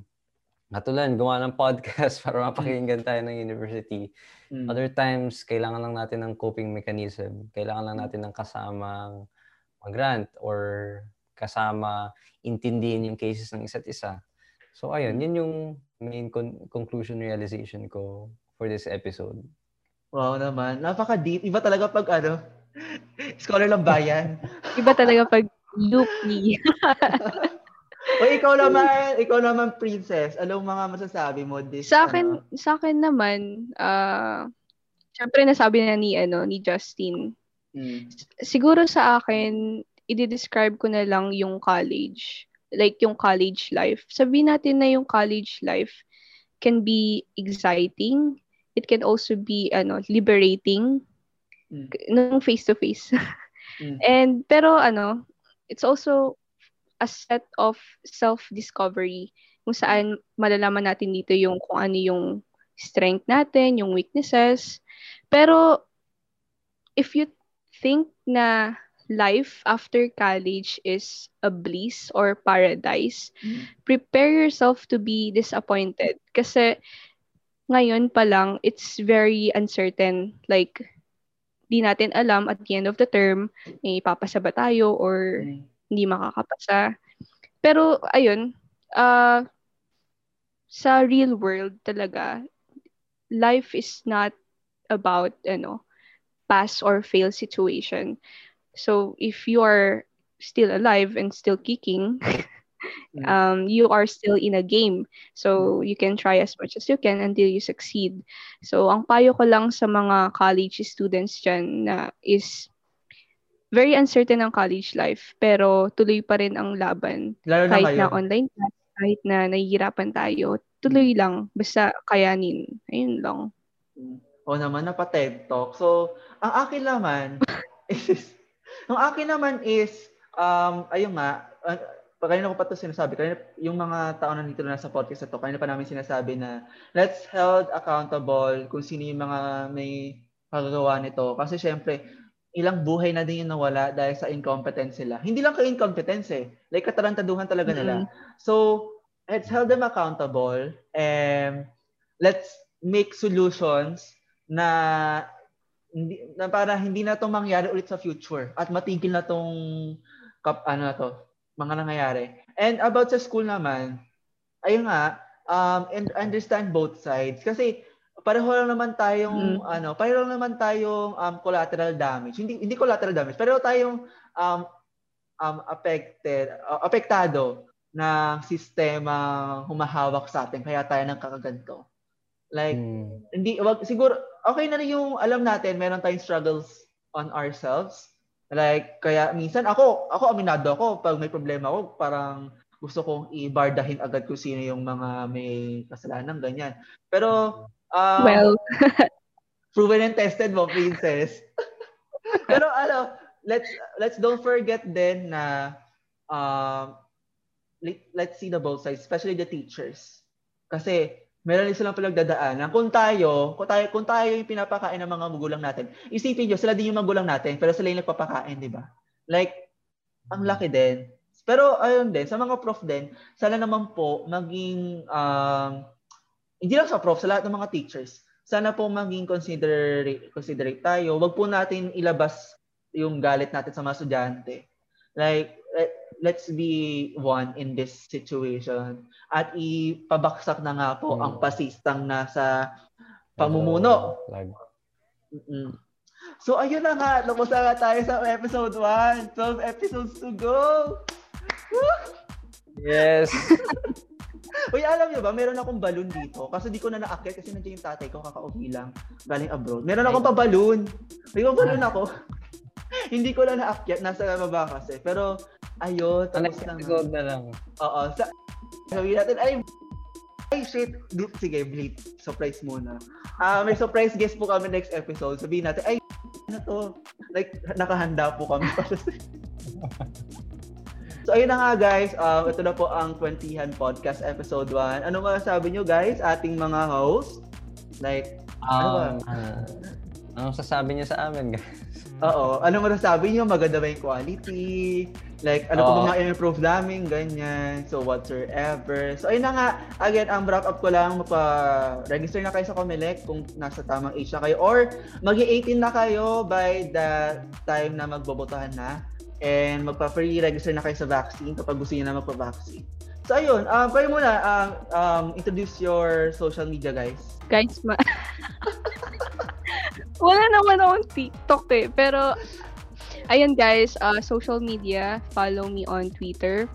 gumawa ng podcast para mapakinggan tayo ng university. Other times, kailangan lang natin ng coping mechanism. Kailangan lang natin ng kasamang mag-rant or kasama intindihin yung cases ng isa't isa. So, ayun. Yun yung main conclusion realization ko for this episode. Wow naman. Napaka-deep. Iba talaga pag scholar lang bayan. Iba talaga pag loopy. O ikaw naman princess, anong mga masasabi mo this? Sa akin naman, syempre nasabi na ni Justin. Siguro sa akin, i-describe ko na lang yung college, like yung college life. Sabihin natin na yung college life can be exciting. It can also be liberating nung face-to-face. And pero it's also a set of self-discovery kung saan malalaman natin dito yung kung ano yung strength natin, yung weaknesses. Pero if you think na life after college is a bliss or paradise, prepare yourself to be disappointed. Kasi ngayon pa lang, it's very uncertain. Like, di natin alam at the end of the term, may papasa ba tayo or hindi makakapasa. Pero, ayun, sa real world talaga, life is not about, pass or fail situation. So, if you are still alive and still kicking, you are still in a game. So, you can try as much as you can until you succeed. So, ang payo ko lang sa mga college students dyan na is very uncertain ang college life, pero tuloy pa rin ang laban. Lalo kahit na online class, kahit na nahihirapan tayo, tuloy lang. Basta kayanin. Ayun lang. O naman, napa-TED Talk. So, ang akin naman is, ayun nga, kanina ko pa ito sinasabi, yung mga tao na dito na sa podcast na ito, kanina pa namin sinasabi na let's held accountable kung sino yung mga may paggawa nito. Kasi syempre, ilang buhay na din yung nawala dahil sa incompetence nila. Hindi lang ka-incompetence eh. Like, katarantaduhan talaga nila. So, let's held them accountable and let's make solutions na para hindi na itong mangyari ulit sa future at matigil na itong mga nangyayari. And about sa school naman, ayun nga, and understand both sides. Kasi, pareho lang naman tayong collateral damage. Hindi collateral damage, pero tayong apektado ng sistema humahawak sa atin kaya tayo nang kakaganto. Like siguro okay na rin yung alam natin meron tayong struggles on ourselves. Like kaya minsan ako aminado ako pag may problema ako parang gusto kong ibardahin agad kung sino yung mga may kasalanan ganyan. Pero proven and tested mo, princess. Pero let's don't forget then na let's see the both sides, especially the teachers. Kasi meron din silang pinagdadaanan. Kung tayo yung pinapakain ng mga magulang natin, isipin nyo, sila din yung magulang natin, pero sila yung nagpapakain, di ba? Like, ang laki din. Pero ayun din, sa mga prof din, sana naman po maging hindi lang sa prof, sa lahat ng mga teachers. Sana po maging considerate tayo. Huwag po natin ilabas yung galit natin sa mga estudyante. Like, let's be one in this situation. At ipabaksak na nga po ang pasistang nasa pamumuno. So, ayun na nga. Tapos na nga tayo sa episode 1. 12 episodes to go! Woo! Yes! Uy, alam niyo ba, meron akong balloon dito. Kaso di ko na naakit kasi nandiyan yung tatay ko, kakauwi lang, galing abroad. Meron akong pa-balloon. May pa-balloon ako. Hindi ko na naakit, nasa baba kasi. Pero, ayun, tapos na. Episode na lang. Oo. Sabihin natin, ay shit. Sige, bleep. Surprise muna. May surprise guest po kami next episode. Sabihin natin, ay na to. Like, nakahanda po kami. So, ayun na nga guys, ito na po ang Kwentuhan Podcast Episode 1. Ano masasabi nyo guys, ating mga hosts? Like, ano masasabi nyo sa amin guys? Oo, ano masasabi nyo? Maganda ba yung quality? Like, ano po mga improve namin? Ganyan, so whatsoever. So, ayun na nga, again, ang wrap up ko lang, register na kayo sa Comelec kung nasa tamang age na kayo or mag-18 na kayo by the time na magbobotohan na. And magpa-free register na kayo sa vaccine kapag gusto niyo na magpa-vaccine. So ayun, kayo muna introduce your social media guys. Guys, wala naman akong TikTok eh, pero ayun guys, social media, follow me on Twitter,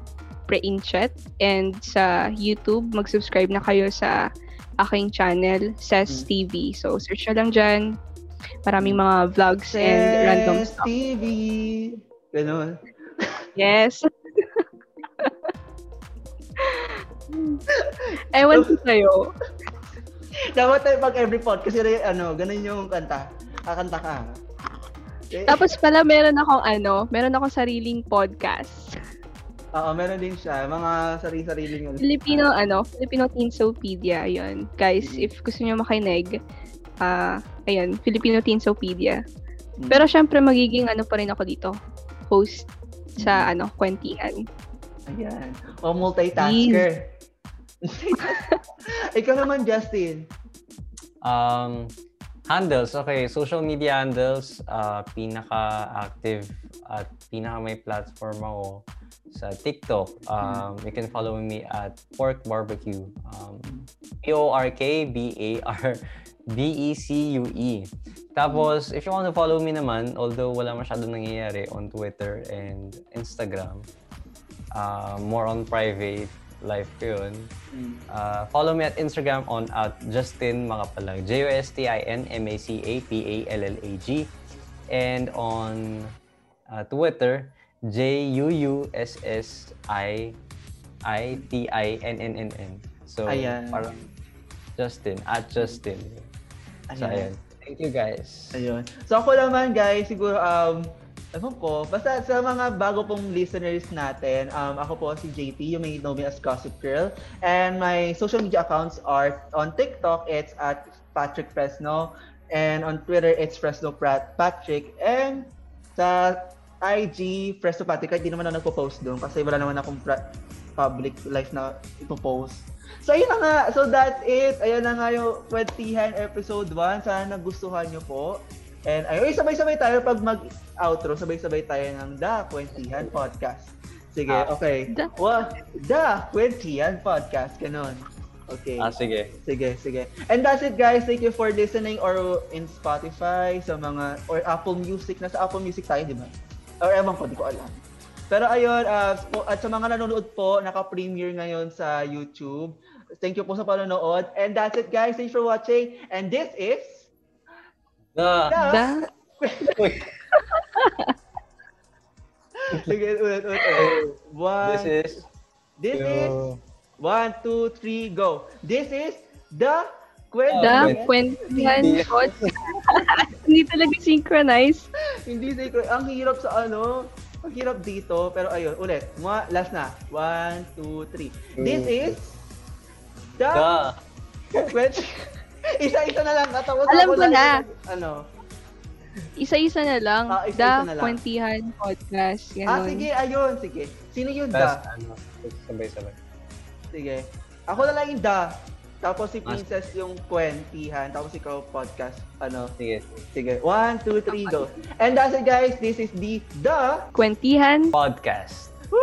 Preinchet, and sa YouTube, mag-subscribe na kayo sa aking channel, Ces TV. So search na lang diyan. Maraming mga vlogs Ces and random stuff. Ces TV. Ganun. Yes. Ewan ko sa'yo. Dapat tayo pag every podcast, kasi ganun yung kanta. Kakanta ka. Okay. Tapos pala meron akong sariling podcast. Oo, meron din siya. Mga sarili-sariling yun. Filipino Tinsopedia, yun. Guys, if gusto nyo makinig, Filipino Tinsopedia. Pero syempre, magiging pa rin ako dito. host sa ano, kwentihan. Ayan. O multitasker. Ikaw naman, Justin. Handles. Okay, social media handles, pinaka-active at pinaka-may platform ako sa TikTok. You can follow me at Pork Barbecue. PORKBARBECUE. Tapos, if you want to follow me naman, although wala masyadong nangyayari on Twitter and Instagram, more on private life yun. Follow me at Instagram on at Justin Macapalla, JUSTIN MACAPALLAG, and on Twitter JUUSSIITINNNN. So parang Justin at Justin. So, ayan. Thank you guys. Ayun. So ako naman guys, siguro ewan ko, basta sa mga bago pong listeners natin, ako po si JT, you may know me as Gossip Girl. And my social media accounts are on TikTok, it's at Patrick Fresno. And on Twitter, it's Fresno Patrick. And sa IG, Fresno Patrick, hindi naman ako nagpo-post doon kasi wala naman akong public life na ipopost. So ayun na nga, so that's it. Ayan na nga yung Kwentihan Episode 1. Sana nagustuhan nyo po. And ayun, sabay-sabay tayo pag mag-outro, sabay-sabay tayo ng The Kwentuhan Podcast. Sige, okay. The Kwentuhan Podcast, ganun. Okay. Sige. Sige. And that's it guys. Thank you for listening or in Spotify, sa mga, or Apple Music. Nasa Apple Music tayo, di ba? Or ewan ko, di ko alam. Pero ayun, at sa mga nanonood po, naka-premiere ngayon sa YouTube. Thank you po sa panonood. And that's it guys. Thanks for watching. And this is ulit. This is 1, 2, 3, go. This is the Kwentuhan Podcast. Hindi talaga synchronize. Hindi synchronize. Ang hirap sa ano. Ang hirap dito. Pero ayun, ulit. Last na. 1, 2, 3. This is the Kwentuhan. Isa-isa na lang. Katapos alam ko na. Ano? Isa-isa na lang. The Kwentuhan Podcast. Ganun. Sige. Ayun. Sige. Sino yung da? Sabay-sabay. Sige. Ako na lang yung da. Tapos si Princess yung Kwentuhan. Tapos ikaw podcast. Ano? Sige. 1, 2, 3, go. And that's it guys. This is the Kwentuhan Podcast. Woo!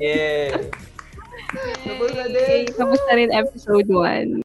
Yay! Tapos na din. Tapos na rin episode 1.